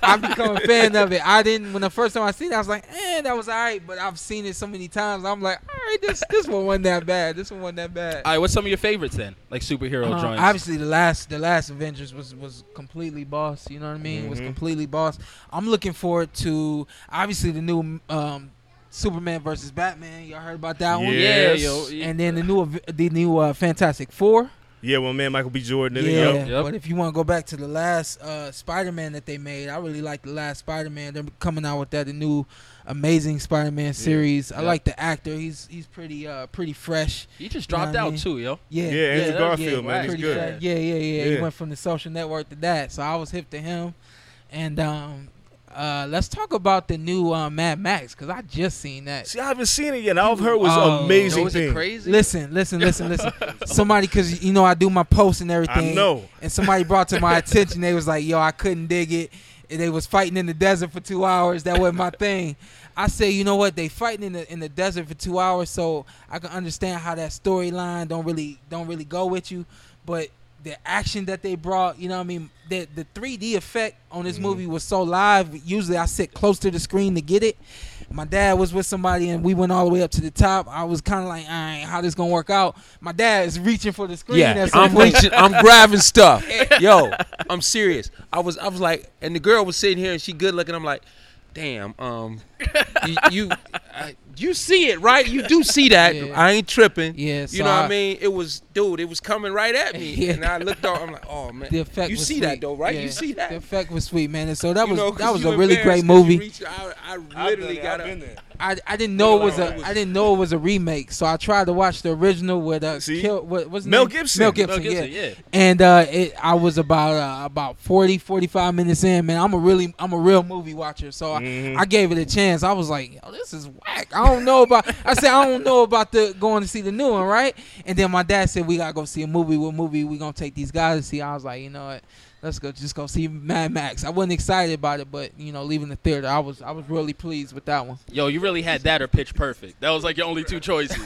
I've become a fan of it. I didn't when the first time I seen it, I was like, that was all right. But I've seen it so many times. I'm like, all right, this one wasn't that bad. This one wasn't that bad. All right, what's some of your favorites then? Like superhero drawings. Obviously, the last Avengers was completely boss. You know what I mean? Mm-hmm. Was completely boss. I'm looking forward to obviously the new Superman versus Batman. Y'all heard about that one? Yes. Yeah. And then the new Fantastic Four. Yeah, well, man, Michael B. Jordan. Yeah, yep. But if you want to go back to the last Spider-Man that they made, I really like the last Spider-Man. They're coming out with that new Amazing Spider-Man series. I like the actor. He's pretty fresh. He just dropped out too, yo. Yeah, Andrew Garfield, man, he's good. Fresh. Yeah. He went from The Social Network to that, so I was hip to him. And let's talk about the new Mad Max, because I just seen that. See, I haven't seen it yet. I've heard it was amazing. Was it crazy? Listen. Somebody, because, you know, I do my posts and everything. I know. And somebody brought to my attention. They was like, yo, I couldn't dig it. And they was fighting in the desert for 2 hours. That wasn't my thing. I say, you know what? They fighting in the desert for 2 hours, so I can understand how that storyline don't really go with you. But the action that they brought, you know what I mean? The 3D effect on this movie was so live. Usually I sit close to the screen to get it. My dad was with somebody, and we went all the way up to the top. I was kind of like, all right, how this going to work out? My dad is reaching for the screen. Yeah, I'm reaching. I'm grabbing stuff. Yo, I'm serious. I was like, and the girl was sitting here, and she good looking. I'm like, damn, you see it, right? You do see that. Yeah. I ain't tripping. Yeah, so you know what I mean? It was coming right at me. Yeah. And I looked up, I'm like, oh, man. The effect you was see sweet. That, though, right? Yeah. You see that? The effect was sweet, man. And so that was a really great movie. I didn't know it was a remake, so I tried to watch the original with Mel Gibson. Yeah. And I was about 40, 45 minutes in, man. I'm a real movie watcher, so I gave it a chance. I was like, yo, this is whack. I don't know about the going to see the new one, right? And then my dad said, we gotta go see a movie. What movie we gonna take these guys to see? I was like, you know what? Let's go see Mad Max. I wasn't excited about it, but, you know, leaving the theater, I was really pleased with that one. Yo, you really had that or Pitch Perfect. That was like your only two choices.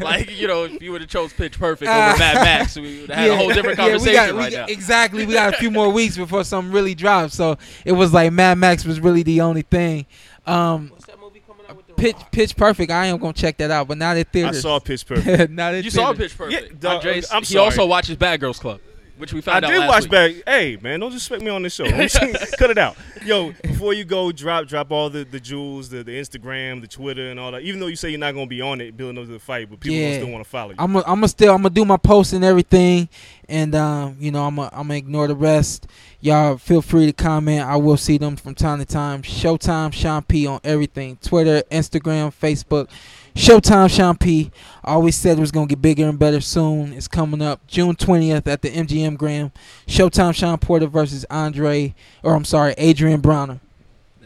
Like, you know, if you would have chose Pitch Perfect over Mad Max, we would have had a whole different conversation right now. Exactly. We got a few more weeks before something really drops. So it was like Mad Max was really the only thing. What's that movie coming out with the Pitch Perfect? I am going to check that out, but not at theaters. I saw Pitch Perfect. You saw Pitch Perfect. Yeah, Andres, I'm sorry. He also watches Bad Girls Club. Which we found out last week. I did watch back. Hey, man, don't expect me on this show. Cut it out. Yo, before you go, drop all the jewels, the Instagram, the Twitter, and all that. Even though you say you're not going to be on it building up to the fight, but people don't still want to follow you. I'm going to do my posts and everything, and, you know, I'm going to ignore the rest. Y'all feel free to comment. I will see them from time to time. Showtime Sean P on everything. Twitter, Instagram, Facebook. Showtime Sean P. I always said it was going to get bigger and better soon. It's coming up June 20th at the MGM Grand. Showtime Sean Porter versus Adrien Broner.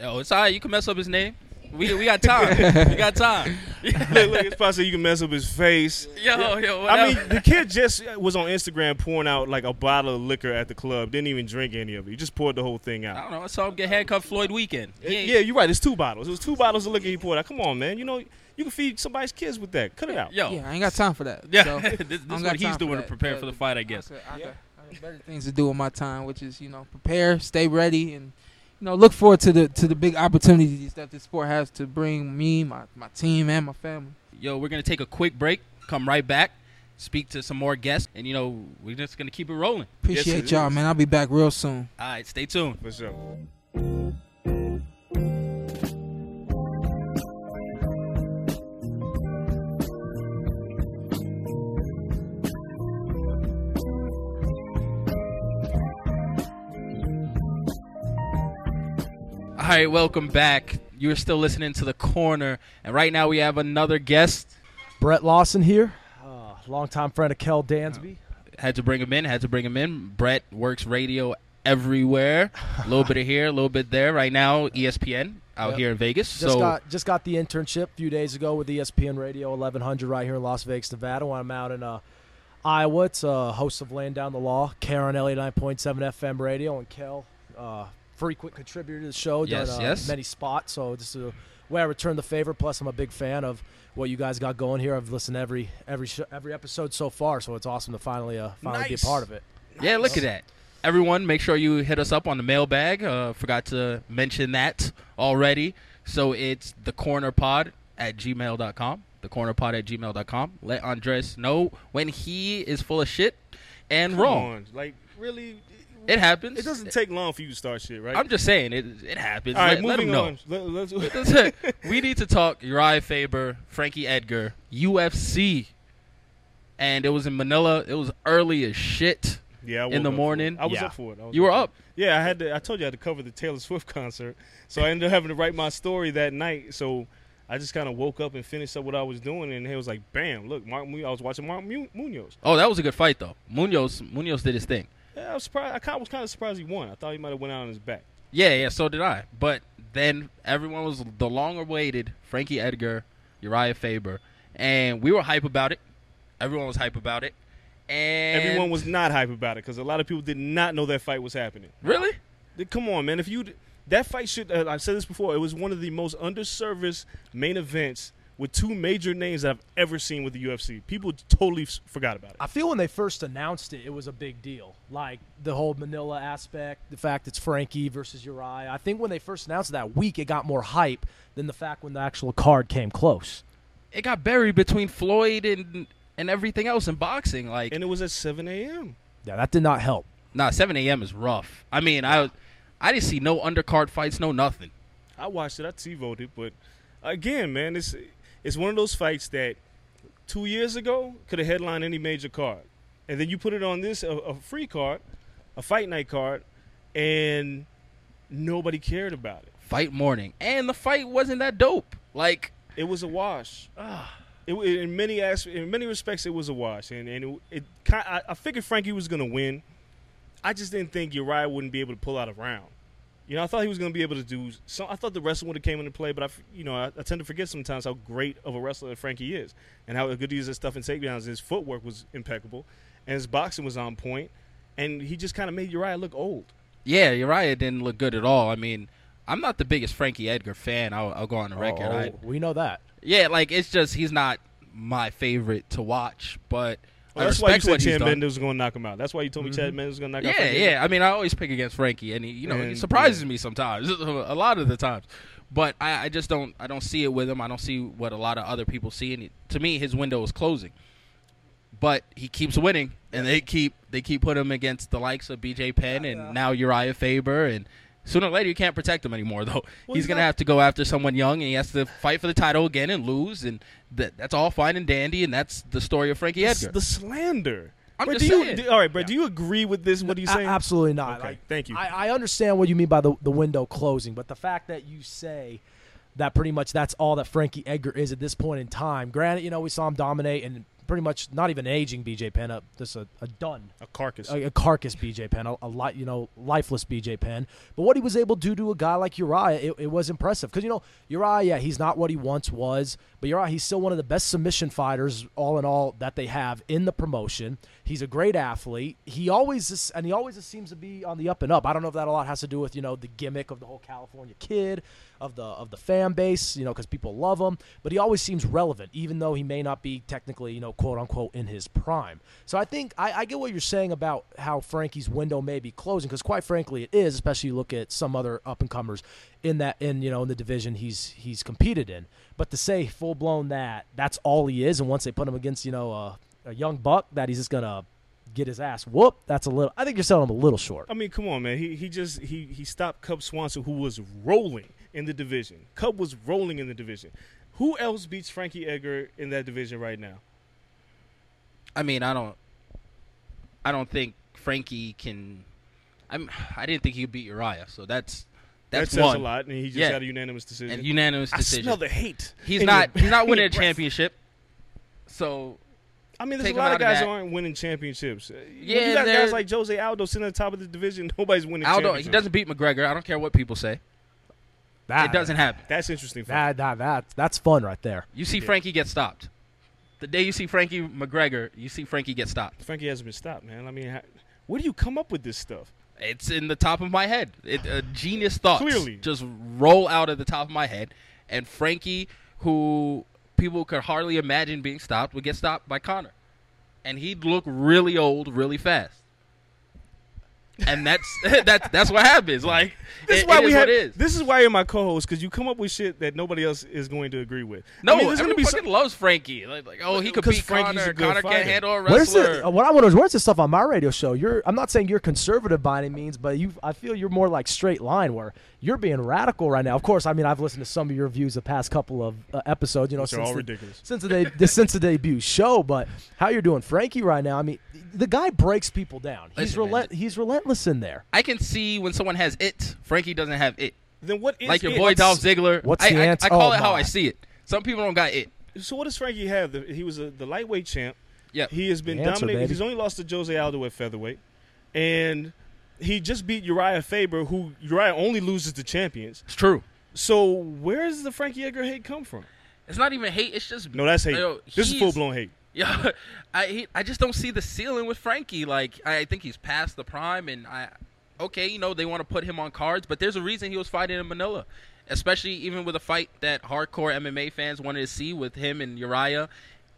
Oh, it's all right. You can mess up his name. We got time. We got time. Look, it's possible you can mess up his face. Yo, I mean, the kid just was on Instagram pouring out like a bottle of liquor at the club. Didn't even drink any of it. He just poured the whole thing out. I don't know. I saw him get handcuffed Floyd weekend. Yeah, you're right. It's 2 bottles. It was 2 bottles of liquor he poured out. Come on, man. You know, you can feed somebody's kids with that. Cut it out. Yo. Yeah, I ain't got time for that. Yeah, so, this is what he's doing to prepare for the fight, I guess. I got better things to do with my time, which is, you know, prepare, stay ready, and, you know, look forward to the big opportunities that this sport has to bring me, my team, and my family. Yo, we're going to take a quick break, come right back, speak to some more guests, and, you know, we're just going to keep it rolling. Appreciate y'all, man. I'll be back real soon. All right, stay tuned. For sure. All right, welcome back. You're still listening to The Corner, and right now we have another guest. Brett Lawson here, longtime friend of Kel Dansby. Had to bring him in. Brett works radio everywhere, a little bit of here, a little bit there. Right now, ESPN here in Vegas. Just got the internship a few days ago with ESPN Radio 1100 right here in Las Vegas, Nevada, when I'm out in Iowa. It's host of Laying Down the Law, Karen Elliott 9.7 FM radio, and Kel, frequent contributor to the show, done many spots, so this is a way I return the favor. Plus, I'm a big fan of what you guys got going here. I've listened to every episode so far, so it's awesome to finally be a part of it. Yeah, look at that. Everyone, make sure you hit us up on the mailbag. Forgot to mention that already. So it's thecornerpod@gmail.com. thecornerpod@gmail.com. Let Andres know when he is full of shit and wrong. On. Like, really... It happens. It doesn't take long for you to start shit, right? I'm just saying, it happens. All right, moving on. We need to talk Uriah Faber, Frankie Edgar, UFC. And it was in Manila. It was early as shit in the morning. I was up for it. You were up? Yeah, I told you I had to cover the Taylor Swift concert. So I ended up having to write my story that night. So I just kind of woke up and finished up what I was doing, and it was like, bam, look, I was watching Mark Munoz. Oh, that was a good fight, though. Munoz did his thing. Yeah, I was surprised. I was kind of surprised he won. I thought he might have went out on his back. Yeah, so did I. But then everyone was the long-awaited Frankie Edgar, Uriah Faber, and we were hype about it. Everyone was hype about it. And everyone was not hype about it because a lot of people did not know that fight was happening. Really? Come on, man. That fight should – I've said this before. It was one of the most underserviced main events with 2 major names that I've ever seen with the UFC. People totally forgot about it. I feel when they first announced it, it was a big deal. Like, the whole Manila aspect, the fact it's Frankie versus Uriah. I think when they first announced that week, it got more hype than the fact when the actual card came close. It got buried between Floyd and everything else in boxing. Like, and it was at 7 a.m. Yeah, that did not help. Nah, 7 a.m. is rough. I mean, I didn't see no undercard fights, no nothing. I watched it. I T-voted. But, again, man, it's one of those fights that 2 years ago could have headlined any major card. And then you put it on a free card, a fight night card, and nobody cared about it. Fight morning. And the fight wasn't that dope. Like, it was a wash. In many respects, it was a wash. And I figured Frankie was going to win. I just didn't think Uriah wouldn't be able to pull out a round. You know, I thought he was going to be able to do some. I thought the wrestling would have came into play, but I tend to forget sometimes how great of a wrestler Frankie is and how good he is at stuff and takedowns. His footwork was impeccable, and his boxing was on point, and he just kind of made Uriah look old. Yeah, Uriah didn't look good at all. I mean, I'm not the biggest Frankie Edgar fan. I'll go on the record. We know that. Yeah, like, it's just he's not my favorite to watch, but – that's why you said Chad Mendes was going to knock him out. That's why you told me Chad Mendes was going to knock out Frankie. Yeah. I mean, I always pick against Frankie, and he surprises me sometimes, a lot of the times. But I just don't see it with him. I don't see what a lot of other people see. And to me, his window is closing. But he keeps winning, and they keep putting him against the likes of B.J. Penn and now Uriah Faber. And sooner or later, you can't protect him anymore, though. Well, he's going to have to go after someone young, and he has to fight for the title again and lose, and that's all fine and dandy, and that's the story of Frankie Edgar. The slander. I'm just saying. All right, bro, do you agree with this, what he's saying? Absolutely not. Okay, thank you. I understand what you mean by the window closing, but the fact that you say that pretty much that's all that Frankie Edgar is at this point in time. Granted, you know, we saw him dominate and pretty much not even aging BJ Penn, a carcass BJ Penn, lifeless BJ Penn. But what he was able to do to a guy like Uriah, it was impressive. Because, Uriah, he's not what he once was, but Uriah, he's still one of the best submission fighters, all in all, that they have in the promotion. He's a great athlete. He always seems to be on the up and up. I don't know if that a lot has to do with, the gimmick of the whole California kid, of the fan base, because people love him. But he always seems relevant, even though he may not be technically, quote unquote, in his prime. So I think I get what you're saying about how Frankie's window may be closing, because quite frankly it is, especially you look at some other up and comers in the division he's competed in. But to say full blown that's all he is, and once they put him against a young buck that he's just gonna get his ass whooped, I think you're selling him a little short. I mean, come on, man. He stopped Cub Swanson, who was rolling in the division. Cub was rolling in the division. Who else beats Frankie Edgar in that division right now? I mean, I don't think Frankie can. I didn't think he could beat Uriah, so that says one. A lot, and he just got a unanimous decision. I smell the hate. He's not winning a championship. So, I mean, there's a lot of guys who aren't winning championships. Yeah, you got guys like Jose Aldo sitting at the top of the division. Nobody's winning. Aldo, he doesn't beat McGregor. I don't care what people say. It doesn't happen. That's interesting. That's fun right there. You see Frankie get stopped. The day you see Frankie McGregor, you see Frankie get stopped. Frankie hasn't been stopped, man. I mean, where do you come up with this stuff? It's in the top of my head. Genius thoughts clearly just roll out of the top of my head. And Frankie, who people could hardly imagine being stopped, would get stopped by Conor. And he'd look really old really fast. And that's what happens. Like, this is why you're my co-host, because you come up with shit that nobody else is going to agree with. No, everyone fucking loves Frankie. Like, oh, he could beat Frankie's Conor. Conor can't handle a wrestler. What I want is, where's this stuff on my radio show? I'm not saying you're conservative by any means, but I feel you're more like Straight Line, where you're being radical right now. Of course, I mean, I've listened to some of your views the past couple of episodes. They're all ridiculous since the debut show. But how you're doing Frankie right now? I mean, the guy breaks people down. He's relentless. Listen there. I can see when someone has it. Frankie doesn't have it. Then what is it? Like your boy Dolph Ziggler. What's the answer? I call it how I see it. Some people don't got it. So what does Frankie have? He was the lightweight champ. Yeah. He has been dominating. He's only lost to Jose Aldo at featherweight. And he just beat Uriah Faber, who Uriah only loses to champions. It's true. So where does the Frankie Edgar hate come from? It's not even hate. It's just... No, that's hate. This is full-blown hate. Yeah, I just don't see the ceiling with Frankie. Like, I think he's past the prime, and they want to put him on cards, but there's a reason he was fighting in Manila, especially even with a fight that hardcore MMA fans wanted to see with him and Uriah.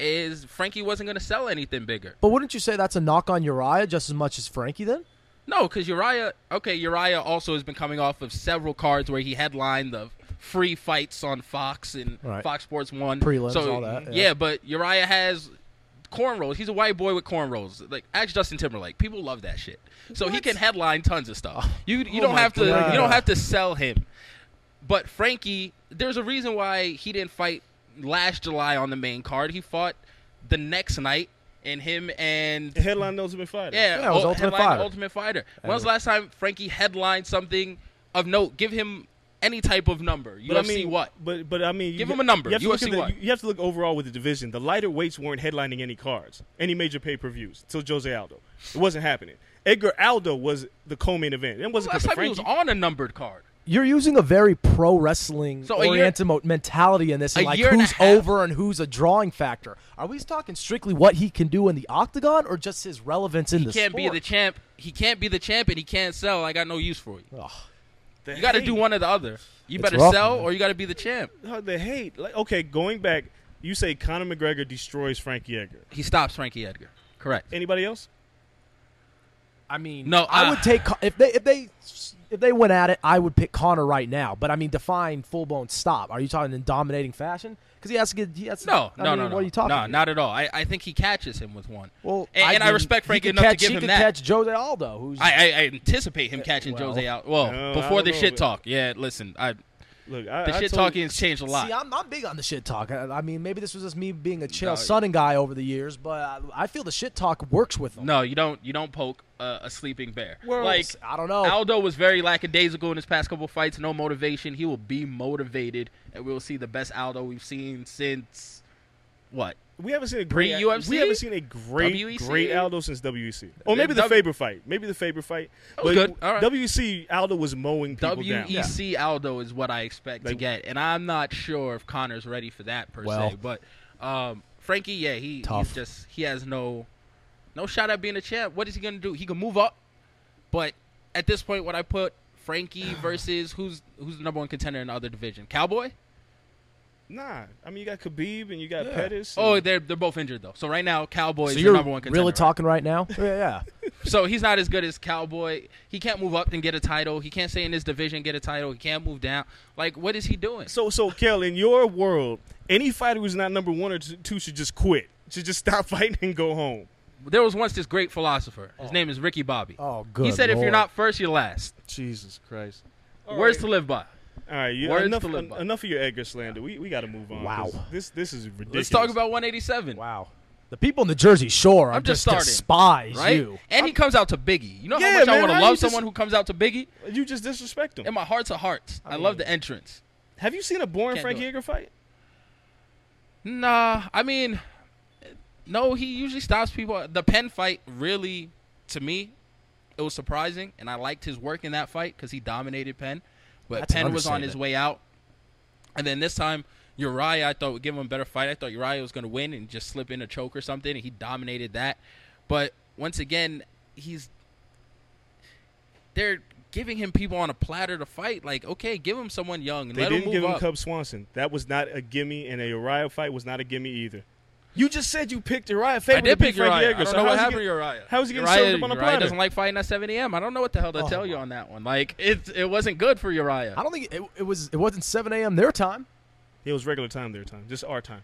Is Frankie wasn't going to sell anything bigger. But wouldn't you say that's a knock on Uriah just as much as Frankie then? No, because Uriah also has been coming off of several cards where he headlined the free fights on Fox and Fox Sports 1. Prelims, so, all that. Yeah, but Uriah has... cornrows. He's a white boy with cornrows. Like, ask Justin Timberlake. People love that shit. So he can headline tons of stuff. You don't have to sell him. But Frankie, there's a reason why he didn't fight last July on the main card. He fought the next night, and him and headline Ultimate Fighter. Yeah, it was Ultimate Fighter. When was the last time Frankie headlined something of note? Give him any type of number. Give him a number. You have to look overall with the division. The lighter weights weren't headlining any cards, any major pay-per-views, until Jose Aldo. It wasn't happening. Edgar Aldo was the co-main event. It wasn't because he was on a numbered card. You're using a very pro-wrestling mentality in this, and like who's over and who's a drawing factor. Are we talking strictly what he can do in the octagon or just his relevance in the sport? He can't be the champ, and he can't sell. I got no use for you. Ugh. You got to do one or the other. You better sell, or you got to be the champ. The hate. Like, okay, going back, you say Conor McGregor destroys Frankie Edgar. He stops Frankie Edgar. Correct. Anybody else? I mean, no. I would take if they went at it. I would pick Conor right now. But I mean, define full blown stop. Are you talking in dominating fashion? Because he has to get. He has to, no. What are you talking about? No, not at all. I think he catches him with one. Well, I respect Frankie enough to give him that. He could catch Jose Aldo. I anticipate him catching Jose Aldo. Well, no, before the shit talk. Yeah, listen. The shit talking has changed a lot. See, I'm big on the shit talk. I mean, maybe this was just me being a chill sunning guy over the years, but I feel the shit talk works with them. No, you don't poke a sleeping bear. Well, like, I don't know. Aldo was very lackadaisical in his past couple fights. No motivation. He will be motivated, and we will see the best Aldo we've seen since What? We haven't seen a great UFC. We haven't seen a great Aldo since WEC. Or maybe the Faber fight. Maybe the Faber fight. But good. All right. WEC Aldo was mowing people down. WEC Aldo is what I expect to get, and I'm not sure if Conor's ready for that per se. But Frankie, he has no shot at being a champ. What is he gonna do? He can move up, but at this point, what I put Frankie versus who's the #1 contender in the other division? Cowboy. Nah, I mean, you got Khabib and you got Pettis. Oh, they're both injured, though. So right now, Cowboy is the #1 contender. Really talking right now? Yeah. So he's not as good as Cowboy. He can't move up and get a title. He can't stay in his division, get a title. He can't move down. Like, what is he doing? So Kel, in your world, any fighter who's not #1 or #2 should just quit. Should just stop fighting and go home. There was once this great philosopher. His name is Ricky Bobby. Oh, good. He said, Lord, if you're not first, you're last. Jesus Christ. Words to live by. All right, enough of your Edgar slander. We got to move on. Wow. This is ridiculous. Let's talk about 187. Wow. The people in the Jersey Shore just despise you. And he comes out to Biggie. You know how much I want to love someone who comes out to Biggie? You just disrespect him. In my hearts of hearts. I mean, love the entrance. Have you seen a boring Frankie Edgar fight? Nah. I mean, no, he usually stops people. The Penn fight really, to me, it was surprising, and I liked his work in that fight because he dominated Penn. But Penn was on his way out. And then this time, Uriah, I thought, would give him a better fight. I thought Uriah was going to win and just slip in a choke or something, and he dominated that. But once again, they're giving him people on a platter to fight. Like, okay, give him someone young. They didn't give him Cub Swanson. That was not a gimme, and a Uriah fight was not a gimme either. You just said you picked Uriah Faber. I did pick Uriah. I don't know what happened to Uriah. How is he getting served up on a platter? Uriah doesn't like fighting at 7 a.m. I don't know what the hell they'll tell you on that one. Like, it wasn't good for Uriah. I don't think it wasn't 7 a.m. their time. It was regular time their time, just our time.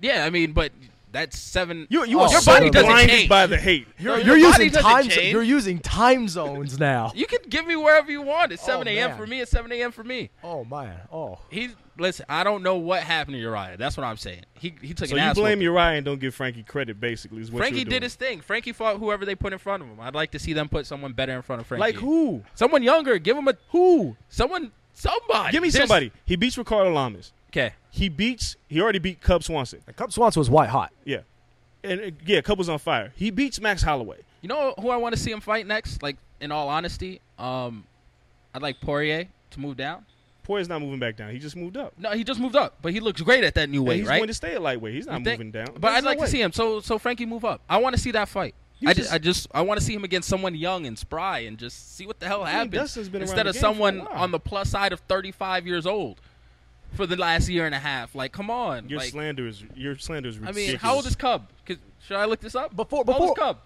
Yeah, I mean, but that's 7. Your body doesn't change. By the hate. You're using time zones now. You can give me wherever you want. It's 7 a.m. for me. It's 7 a.m. for me. Oh, man. Oh. Listen, I don't know what happened to Uriah. That's what I'm saying. He took an ass. So you blame Uriah and don't give Frankie credit, basically. Frankie did his thing. Frankie fought whoever they put in front of him. I'd like to see them put someone better in front of Frankie. Like who? Someone younger. Give him somebody. Give me somebody. He beats Ricardo Lamas. Okay. He already beat Cub Swanson. And Cub Swanson was white hot. Yeah. And Cub was on fire. He beats Max Holloway. You know who I want to see him fight next? Like, in all honesty, I'd like Poirier to move down. Poirier's not moving back down. He just moved up. No, he just moved up, but he looks great at that new weight, right? He's going to stay at lightweight. He's not moving down. But I'd like to see him. So Frankie move up. I want to see that fight. I want to see him against someone young and spry and just see what the hell happens instead of someone on the plus side of 35 years old for the last year and a half. Like, come on. Your slander is ridiculous. I mean, how old is Cub? Should I look this up? How old is Cub?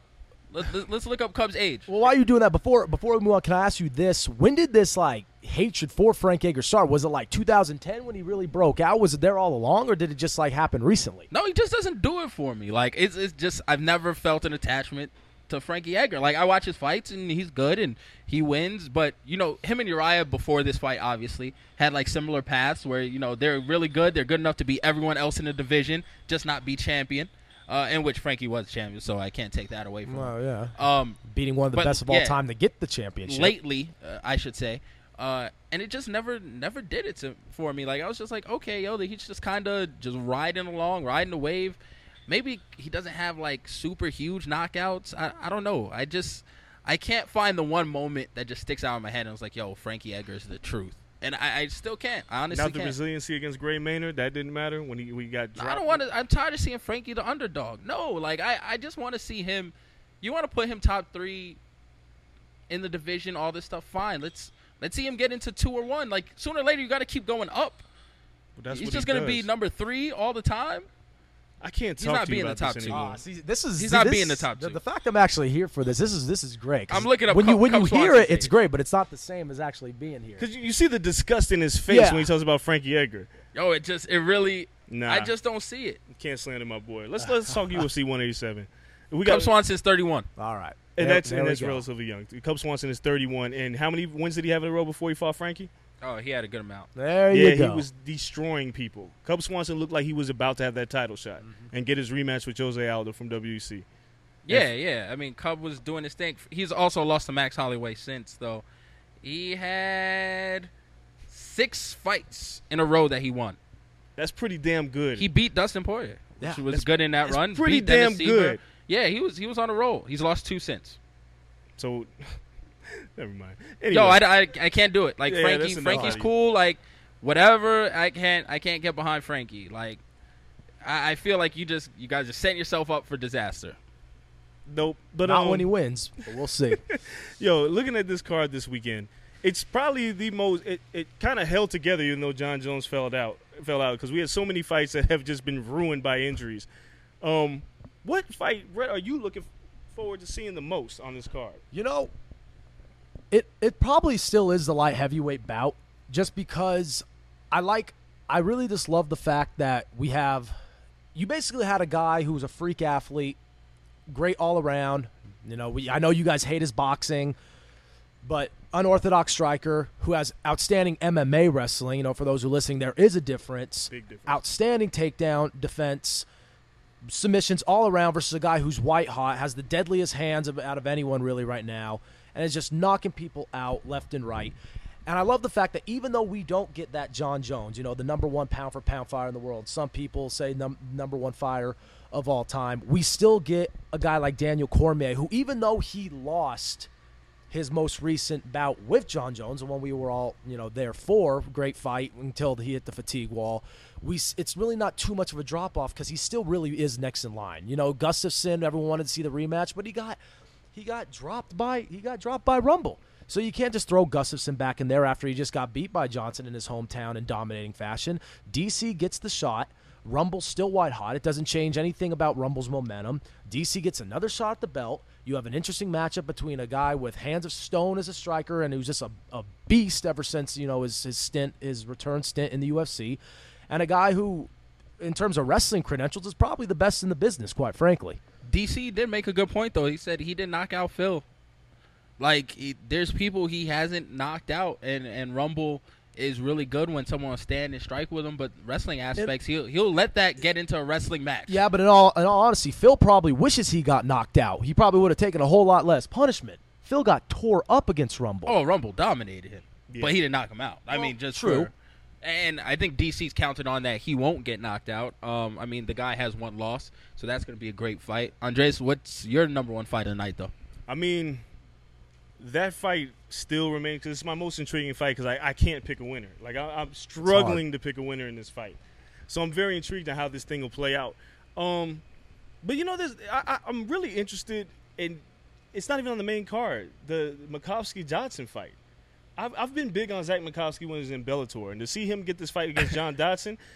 Let's look up Cub's age. Well, while you're doing that, before we move on, can I ask you this? When did this, hatred for Frank Edgar start? Was it, 2010 when he really broke out? Was it there all along, or did it just, happen recently? No, he just doesn't do it for me. Like, it's just I've never felt an attachment to Frankie Edgar. Like, I watch his fights, and he's good, and he wins. But, him and Uriah before this fight, obviously, had, similar paths where, they're really good. They're good enough to beat everyone else in the division, just not be champion. In which Frankie was champion, so I can't take that away from him. Oh, yeah. Beating one of the best of all time to get the championship. Lately, I should say. And it just never did it for me. I was just like, okay, he's just kind of just riding along, riding the wave. Maybe he doesn't have, super huge knockouts. I don't know. I can't find the one moment that just sticks out in my head and I was like, yo, Frankie Edgar's the truth. And I still can't. I honestly can't. Now the resiliency against Gray Maynard, that didn't matter when we got dropped. I'm tired of seeing Frankie the underdog. No, I just want to see him. You want to put him top 3 in the division, all this stuff, fine. Let's see him get into 2 or 1. Sooner or later, you got to keep going up. Well, he's just going to be #3 all the time. I can't talk to you about this anymore. He's not being the top 2. The fact I'm actually here for this is great. I'm looking up when you hear it, it's great, but it's not the same as actually being here. Because you see the disgust in his face when he tells about Frankie Edgar. Yo, I just don't see it. You can't slander my boy. Let's talk UFC 187. Cub Swanson's 31. All right. And that's relatively young. Cub Swanson is 31. And how many wins did he have in a row before he fought Frankie? Oh, he had a good amount. There you go. Yeah, he was destroying people. Cub Swanson looked like he was about to have that title shot and get his rematch with Jose Aldo from WEC. Yeah. I mean, Cub was doing his thing. He's also lost to Max Holloway since, though. He had 6 fights in a row that he won. That's pretty damn good. He beat Dustin Poirier. Yeah, which was good in that run. Pretty damn good. Yeah, he was on a roll. He's lost two since. So, never mind. Anyway. Yo, I can't do it. Like Frankie's cool. Like whatever. I can't get behind Frankie. Like I feel like you guys are setting yourself up for disaster. Nope. But not when he wins. But we'll see. Yo, looking at this card this weekend, it's probably the most. It kind of held together, even though John Jones fell out because we had so many fights that have just been ruined by injuries. What fight, Brett, are you looking forward to seeing the most on this card? You know, it probably still is the light heavyweight bout, just because I really just love the fact that you basically had a guy who was a freak athlete, great all around. You know, I know you guys hate his boxing, but unorthodox striker who has outstanding MMA wrestling. You know, for those who are listening, there is a difference. Big difference. Outstanding takedown defense, submissions all around, versus a guy who's white hot, has the deadliest hands out of anyone really right now, and is just knocking people out left and right. And I love the fact that even though we don't get that John Jones, you know, the number one pound-for-pound fighter in the world, some people say number one fighter of all time, we still get a guy like Daniel Cormier, who even though he lost his most recent bout with John Jones, the one we were all, you know, there for, great fight until he hit the fatigue wall, it's really not too much of a drop-off because he still really is next in line. You know, Gustafson, everyone wanted to see the rematch, but he got dropped by Rumble. So you can't just throw Gustafson back in there after he just got beat by Johnson in his hometown in dominating fashion. DC gets the shot. Rumble's still white hot. It doesn't change anything about Rumble's momentum. DC gets another shot at the belt. You have an interesting matchup between a guy with hands of stone as a striker and who's just a beast ever since, you know, his return stint in the UFC, and a guy who, in terms of wrestling credentials, is probably the best in the business, quite frankly. DC did make a good point, though. He said he did knock out Phil. Like, there's people he hasn't knocked out, and Rumble is really good when someone will stand and strike with him, but wrestling aspects, he'll let that get into a wrestling match. Yeah, but in all honesty, Phil probably wishes he got knocked out. He probably would have taken a whole lot less punishment. Phil got tore up against Rumble. Oh, Rumble dominated him, yeah. But he didn't knock him out. Well, I mean, just true. And I think DC's counted on that he won't get knocked out. I mean, the guy has one loss, so that's going to be a great fight. Andres, what's your number one fight of the night, though? I mean, that fight still remains, because it's my most intriguing fight, because I can't pick a winner. Like, I'm struggling to pick a winner in this fight. So I'm very intrigued on how this thing will play out. But, you know, I'm really interested in – it's not even on the main card, the Makovsky-Johnson fight. I've been big on Zach Makovsky when he was in Bellator, and to see him get this fight against John Dodson –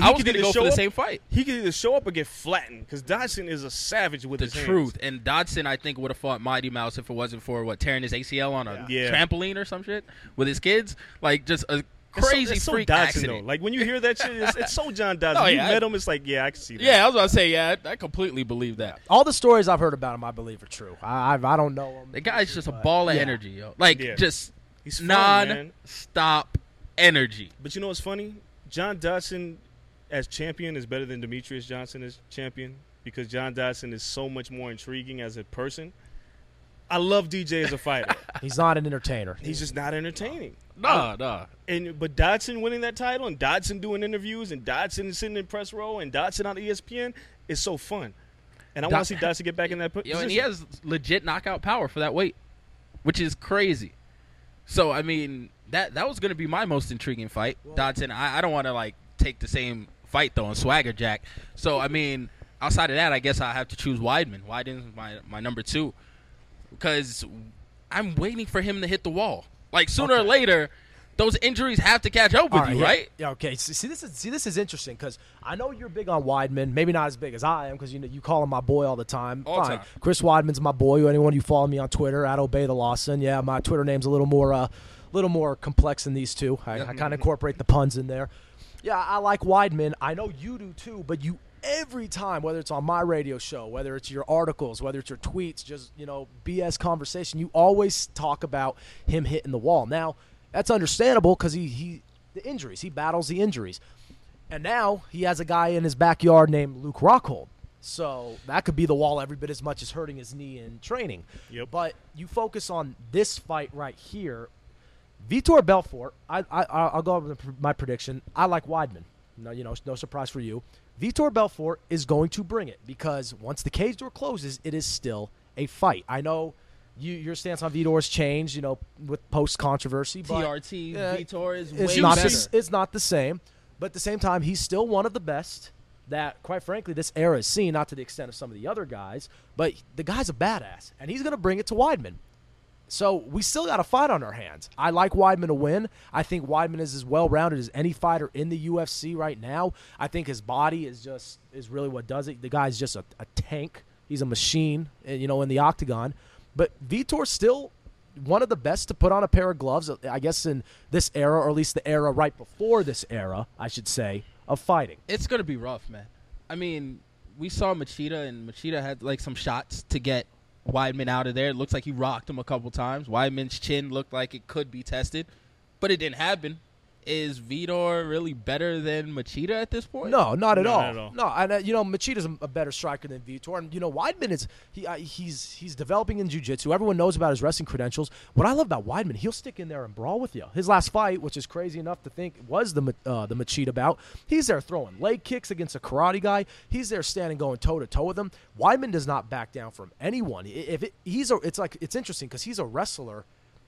I was going to go for the same fight. He could either show up or get flattened, because Dodson is a savage with his hands. The truth. And Dodson, I think, would have fought Mighty Mouse if it wasn't for, tearing his ACL on a trampoline or some shit with his kids. Like, just a crazy freak accident. Though. Like, when you hear that shit, it's so John Dodson. No, you met him, it's like, yeah, I can see that. Yeah, I was about to say, yeah, I completely believe that. All the stories I've heard about him, I believe, are true. I don't know him. The guy's just a ball of energy, yo. Like, just non-stop energy. But you know what's funny? John Dodson as champion is better than Demetrius Johnson as champion, because John Dodson is so much more intriguing as a person. I love DJ as a fighter. He's not an entertainer. He's just not entertaining. Nah. But Dodson winning that title, and Dodson doing interviews, and Dodson sitting in press row, and Dodson on ESPN is so fun. And I want to see Dodson get back in that position. And he has legit knockout power for that weight, which is crazy. So, I mean, that was going to be my most intriguing fight. Whoa. Dodson, I don't want to, like, take the same fight, though, on Swagger Jack. So, I mean, outside of that, I guess I have to choose Weidman. Weidman's my number two, because I'm waiting for him to hit the wall. Like, sooner or later, those injuries have to catch up with right? Yeah, okay. See, this is interesting, because I know you're big on Weidman. Maybe not as big as I am, because you call him my boy all the time. Fine. Chris Weidman's my boy. Anyone who follow me on Twitter, @ObeyTheLawson. Yeah, my Twitter name's a little more complex than these two. I kind of incorporate the puns in there. Yeah, I like Weidman. I know you do too, but every time, whether it's on my radio show, whether it's your articles, whether it's your tweets, just, you know, BS conversation, you always talk about him hitting the wall. Now, that's understandable, because the injuries. He battles the injuries. And now he has a guy in his backyard named Luke Rockhold. So that could be the wall every bit as much as hurting his knee in training. Yep. But you focus on this fight right here. Vitor Belfort, I'll go over my prediction. I like Weidman. no, you know, no surprise for you, Vitor Belfort is going to bring it, because once the cage door closes, it is still a fight. I know your stance on Vitor has changed, you know, with post-controversy. But TRT, Vitor is way better. It's not the same. But at the same time, he's still one of the best that, quite frankly, this era is seen, not to the extent of some of the other guys. But the guy's a badass, and he's going to bring it to Weidman. So we still got a fight on our hands. I like Weidman to win. I think Weidman is as well-rounded as any fighter in the UFC right now. I think his body is really what does it. The guy's just a tank. He's a machine, you know, in the octagon. But Vitor's still one of the best to put on a pair of gloves, I guess, in this era, or at least the era right before this era, I should say, of fighting. It's going to be rough, man. I mean, we saw Machida, and Machida had, like, some shots to get Weidman out of there. It looks like he rocked him a couple times. Weidman's chin looked like it could be tested, but it didn't happen. Is Vitor really better than Machida at this point? No, not at all. No, and you know, Machida's a better striker than Vitor, and you know, Weidman is he's developing in jiu-jitsu. Everyone knows about his wrestling credentials. What I love about Weidman, he'll stick in there and brawl with you. His last fight, which is crazy enough to think was the Machida bout, he's there throwing leg kicks against a karate guy. He's there standing going toe to toe with him. Weidman does not back down from anyone. It's interesting because he's a wrestler.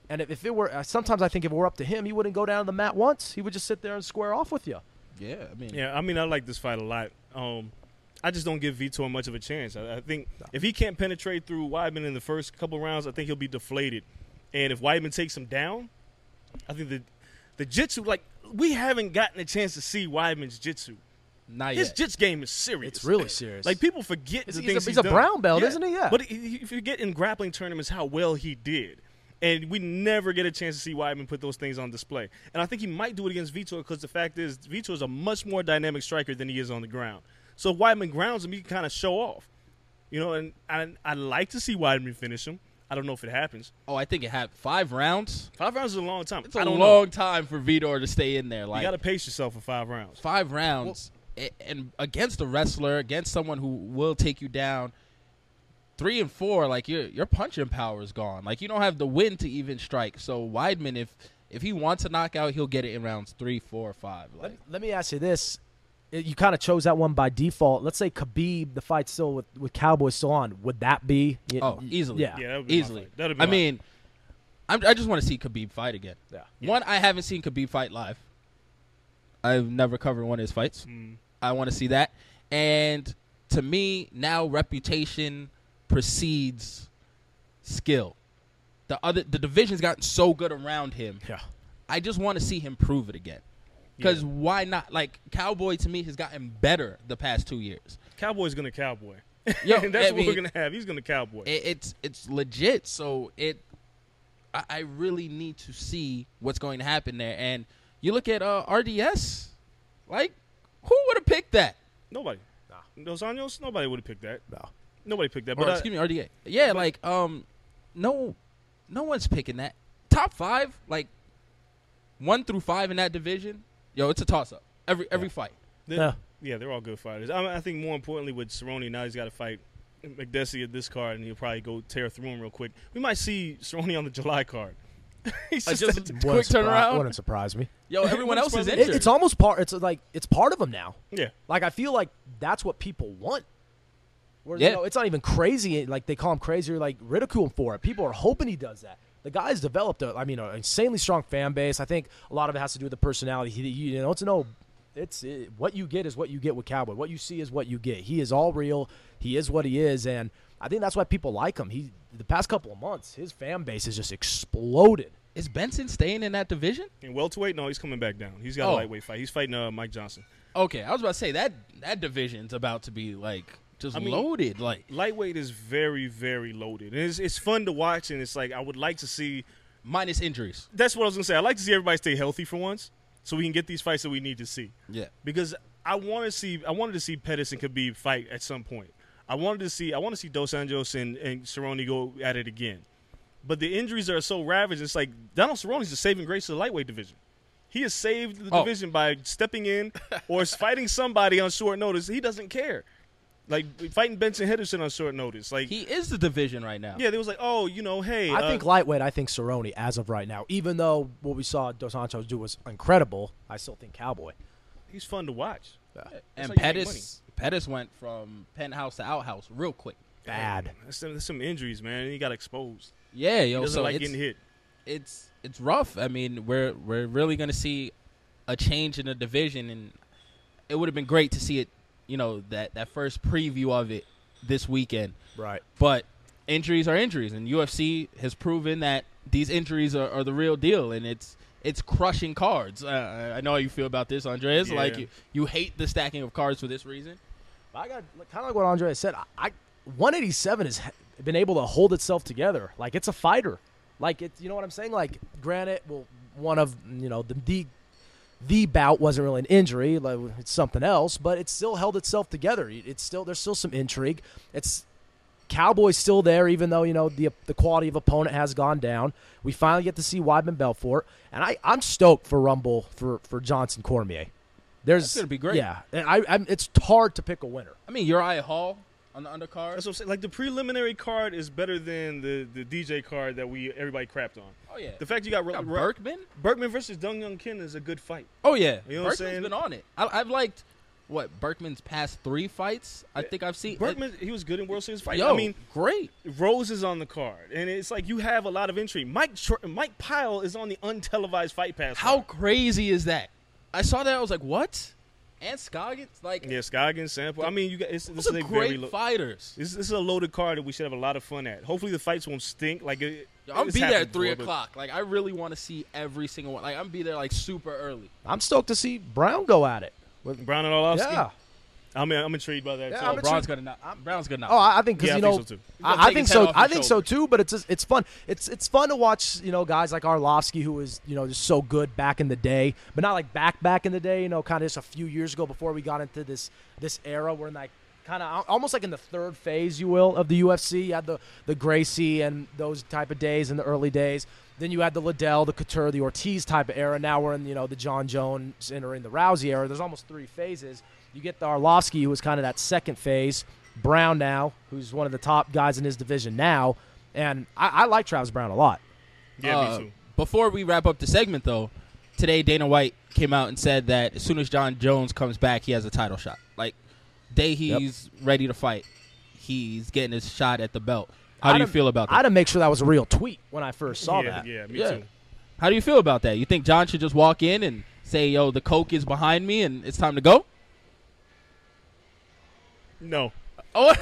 And if it were, sometimes I think if it were up to him, he wouldn't go down to the mat once. He would just sit there and square off with you. I like this fight a lot. I just don't give Vitor much of a chance. I think if he can't penetrate through Weidman in the first couple rounds, I think he'll be deflated. And if Weidman takes him down, I think the jiu-jitsu, like, we haven't gotten a chance to see Weidman's jiu-jitsu. His jiu-jitsu game is serious. It's really serious. Like, people forget he's a brown belt, isn't he? Yeah. But if you get in grappling tournaments how well he did. And we never get a chance to see Weidman put those things on display. And I think he might do it against Vitor, because the fact is Vitor is a much more dynamic striker than he is on the ground. So if Weidman grounds him, he can kind of show off. You know, and I'd like to see Weidman finish him. I don't know if it happens. Oh, I think it happened. 5 rounds? 5 rounds is a long time. It's a long time for Vitor to stay in there. Like, you got to pace yourself for 5 rounds. 5 rounds. Well, and against a wrestler, against someone who will take you down, 3 and 4, like, your punching power is gone. Like, you don't have the wind to even strike. So Weidman, if he wants a knockout, he'll get it in rounds 3, 4, 5. Like, let me ask you this: you kind of chose that one by default. Let's say Khabib, the fight still with Cowboy still on. Would that be? Easily. Yeah, that would be easily. That'd be. I just want to see Khabib fight again. Yeah. One, I haven't seen Khabib fight live. I've never covered one of his fights. I want to see that. And to me, now reputation precedes skill. The division's gotten so good around him. Yeah. I just want to see him prove it again. Because why not? Like, Cowboy, to me, has gotten better the past 2 years. Cowboy's going to Cowboy. Yeah, that's what we're going to have. He's going to Cowboy. It's legit. So I really need to see what's going to happen there. And you look at RDS, like, who would have picked that? Nobody. Nah. Dos Anjos, nobody would have picked that. No. Nobody picked that. Or, excuse me, RDA. Yeah, like, no one's picking that. Top 5, like, 1 through 5 in that division, yo, it's a toss-up. Every fight. They're all good fighters. I think more importantly with Cerrone, now he's got to fight McDessie at this card, and he'll probably go tear through him real quick. We might see Cerrone on the July card. He's just a quick turnaround. Wouldn't surprise me. Yo, everyone else is injured. It's almost part. It's like it's part of him now. Yeah. Like, I feel like that's what people want. Where, you know, it's not even crazy. Like, they call him crazy or, like, ridicule him for it. People are hoping he does that. The guy's developed an insanely strong fan base. I think a lot of it has to do with the personality. What you get is what you get with Cowboy. What you see is what you get. He is all real. He is what he is, and I think that's why people like him. The past couple of months, his fan base has just exploded. Is Benson staying in that division? In welterweight? No, he's coming back down. He's got a lightweight fight. He's fighting Mike Johnson. Okay, I was about to say that division's about to be, like, loaded. Like, lightweight is very, very loaded. And it's fun to watch, and it's like, I would like to see, minus injuries. That's what I was going to say. I'd like to see everybody stay healthy for once so we can get these fights that we need to see. Yeah. Because I wanted to see Pettis and Khabib fight at some point. I want to see Dos Anjos and Cerrone go at it again. But the injuries are so ravaged. It's like, Donald Cerrone's the saving grace of the lightweight division. He has saved the division by stepping in or fighting somebody on short notice. He doesn't care. Like, fighting Benson Henderson on short notice. Like, he is the division right now. Yeah, they was like, oh, you know, hey. I think lightweight, I think Cerrone as of right now. Even though what we saw Dos Anjos do was incredible, I still think Cowboy. he's fun to watch. Yeah. And Pettis went from penthouse to outhouse real quick. Bad. There's some injuries, man. He got exposed. Yeah, yo. He doesn't like getting hit. It's rough. I mean, we're really gonna see a change in the division, and it would have been great to see it. You know, that first preview of it this weekend. Right. But injuries are injuries, and UFC has proven that these injuries are the real deal, and it's crushing cards. I know how you feel about this, Andres. Yeah. Like you hate the stacking of cards for this reason. I got kind of like what Andres said. 187 has been able to hold itself together. Like it's a fighter. Like it, you know what I'm saying? Like granted, well, one of the bout wasn't really an injury. Like it's something else, but it still held itself together. It's still there's still some intrigue. It's Cowboy's still there, even though, you know, the quality of opponent has gone down. We finally get to see Weidman Belfort, and I'm stoked for Rumble for Johnson Cormier. That's going to be great. Yeah, it's hard to pick a winner. I mean, Uriah Hall on the undercard. That's what I'm saying. Like the preliminary card is better than the DJ card that everybody crapped on. Oh yeah. The fact you got Berkman versus Dong Young Kim is a good fight. Oh yeah. You know what I'm saying? Berkman's been on it. I've liked. What, Berkman's past three fights? I think I've seen. Berkman, he was good in World Series fights. I mean, great. Rose is on the card, and it's like you have a lot of intrigue. Mike Pyle is on the untelevised Fight Pass. How crazy is that? I saw that. I was like, what? And Scoggins? Scoggins, Sample. I mean, you got this is great fighters. This is a loaded card that we should have a lot of fun at. Hopefully, the fights won't stink. Like, I'm gonna be there at 3:00. Like, I really want to see every single one. Like, I'm gonna be there like super early. I'm stoked to see Brown go at it. Brown and Arlovski? Yeah. I'm intrigued by that. Yeah, Brown's going to knock. Oh, I think because I think so too. But it's fun. It's fun to watch. You know, guys like Arlovski, who was just so good back in the day, but not like back in the day. You know, kind of just a few years ago before we got into this era. We're in like kind of almost like in the third phase, you will, of the UFC. You had the Gracie and those type of days in the early days. Then you had the Liddell, the Couture, the Ortiz type of era. Now we're in, the John Jones entering the Rousey era. There's almost three phases. You get the Arlovski, who was kind of that second phase. Brown now, who's one of the top guys in his division now. And I like Travis Brown a lot. Yeah, me too. Before we wrap up the segment, though, today Dana White came out and said that as soon as John Jones comes back, he has a title shot. Like, day he's ready to fight, he's getting his shot at the belt. How do you feel about that? I had to make sure that was a real tweet when I first saw that. Yeah, me too. How do you feel about that? You think John should just walk in and say, yo, the coke is behind me and it's time to go? No. Oh,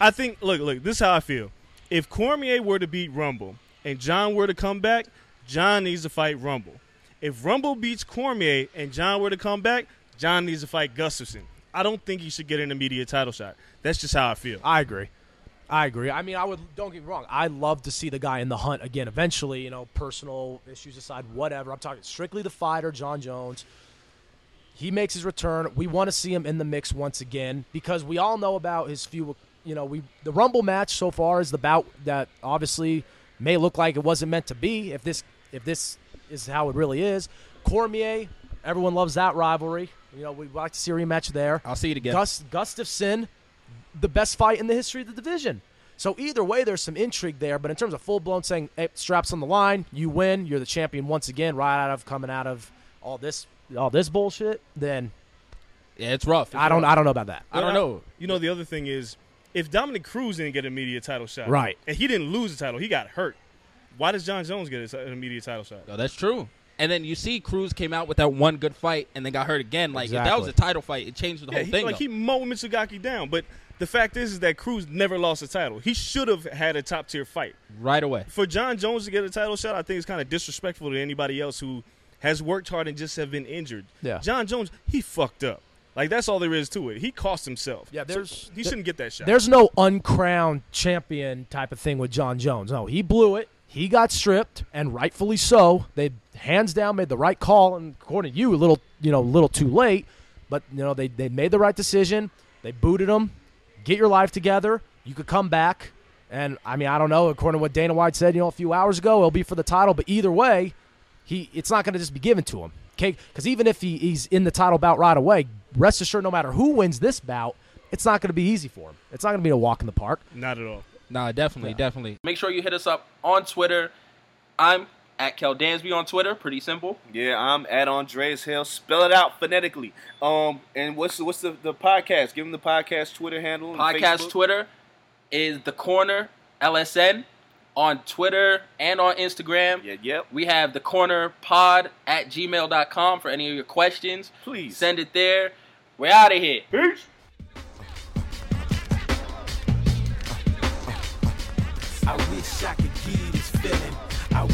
I think, look, this is how I feel. If Cormier were to beat Rumble and John were to come back, John needs to fight Rumble. If Rumble beats Cormier and John were to come back, John needs to fight Gustafson. I don't think he should get an immediate title shot. That's just how I feel. I agree. I mean, don't get me wrong. I love to see the guy in the hunt again eventually, personal issues aside, whatever. I'm talking strictly the fighter, John Jones. He makes his return. We want to see him in the mix once again because we all know about his few, the Rumble match so far is the bout that obviously may look like it wasn't meant to be if this is how it really is. Cormier, everyone loves that rivalry. We'd like to see a rematch there. I'll see you again. Gustafson. The best fight in the history of the division. So either way, there's some intrigue there. But in terms of full-blown saying, hey, straps on the line, you win, you're the champion once again, coming out of all this bullshit, then yeah, it's rough. I don't know about that. Well, I don't know. The other thing is, if Dominic Cruz didn't get an immediate title shot, right, and he didn't lose the title, he got hurt. Why does John Jones get an immediate title shot? Oh, that's true. And then you see Cruz came out with that one good fight and then got hurt again. Like, exactly. If that was a title fight, it changed the whole thing. He mowed Mitsugaki down. But the fact is that Cruz never lost a title. He should have had a top-tier fight. Right away. For John Jones to get a title shot, I think it's kind of disrespectful to anybody else who has worked hard and just have been injured. Yeah. John Jones, he fucked up. Like, that's all there is to it. He cost himself. Yeah, he shouldn't get that shot. There's no uncrowned champion type of thing with John Jones. No, he blew it. He got stripped, and rightfully so. They hands down made the right call, and according to you, a little too late. But they made the right decision. They booted him. Get your life together. You could come back, and I mean, I don't know. According to what Dana White said, a few hours ago, it'll be for the title. But either way, it's not going to just be given to him, okay? Because even if he's in the title bout right away, rest assured, no matter who wins this bout, it's not going to be easy for him. It's not going to be a walk in the park. Not at all. No, definitely. Make sure you hit us up on Twitter. I'm At Kel Dansby on Twitter, pretty simple. Yeah, I'm at Andres Hill. Spell it out phonetically. And what's the podcast? Give them the podcast Twitter handle. Podcast Twitter is The Corner LSN on Twitter and on Instagram. Yeah, yep. We have The Corner Pod at gmail.com for any of your questions. Please send it there. We're out of here. Peace. I wish I could give this feeling. I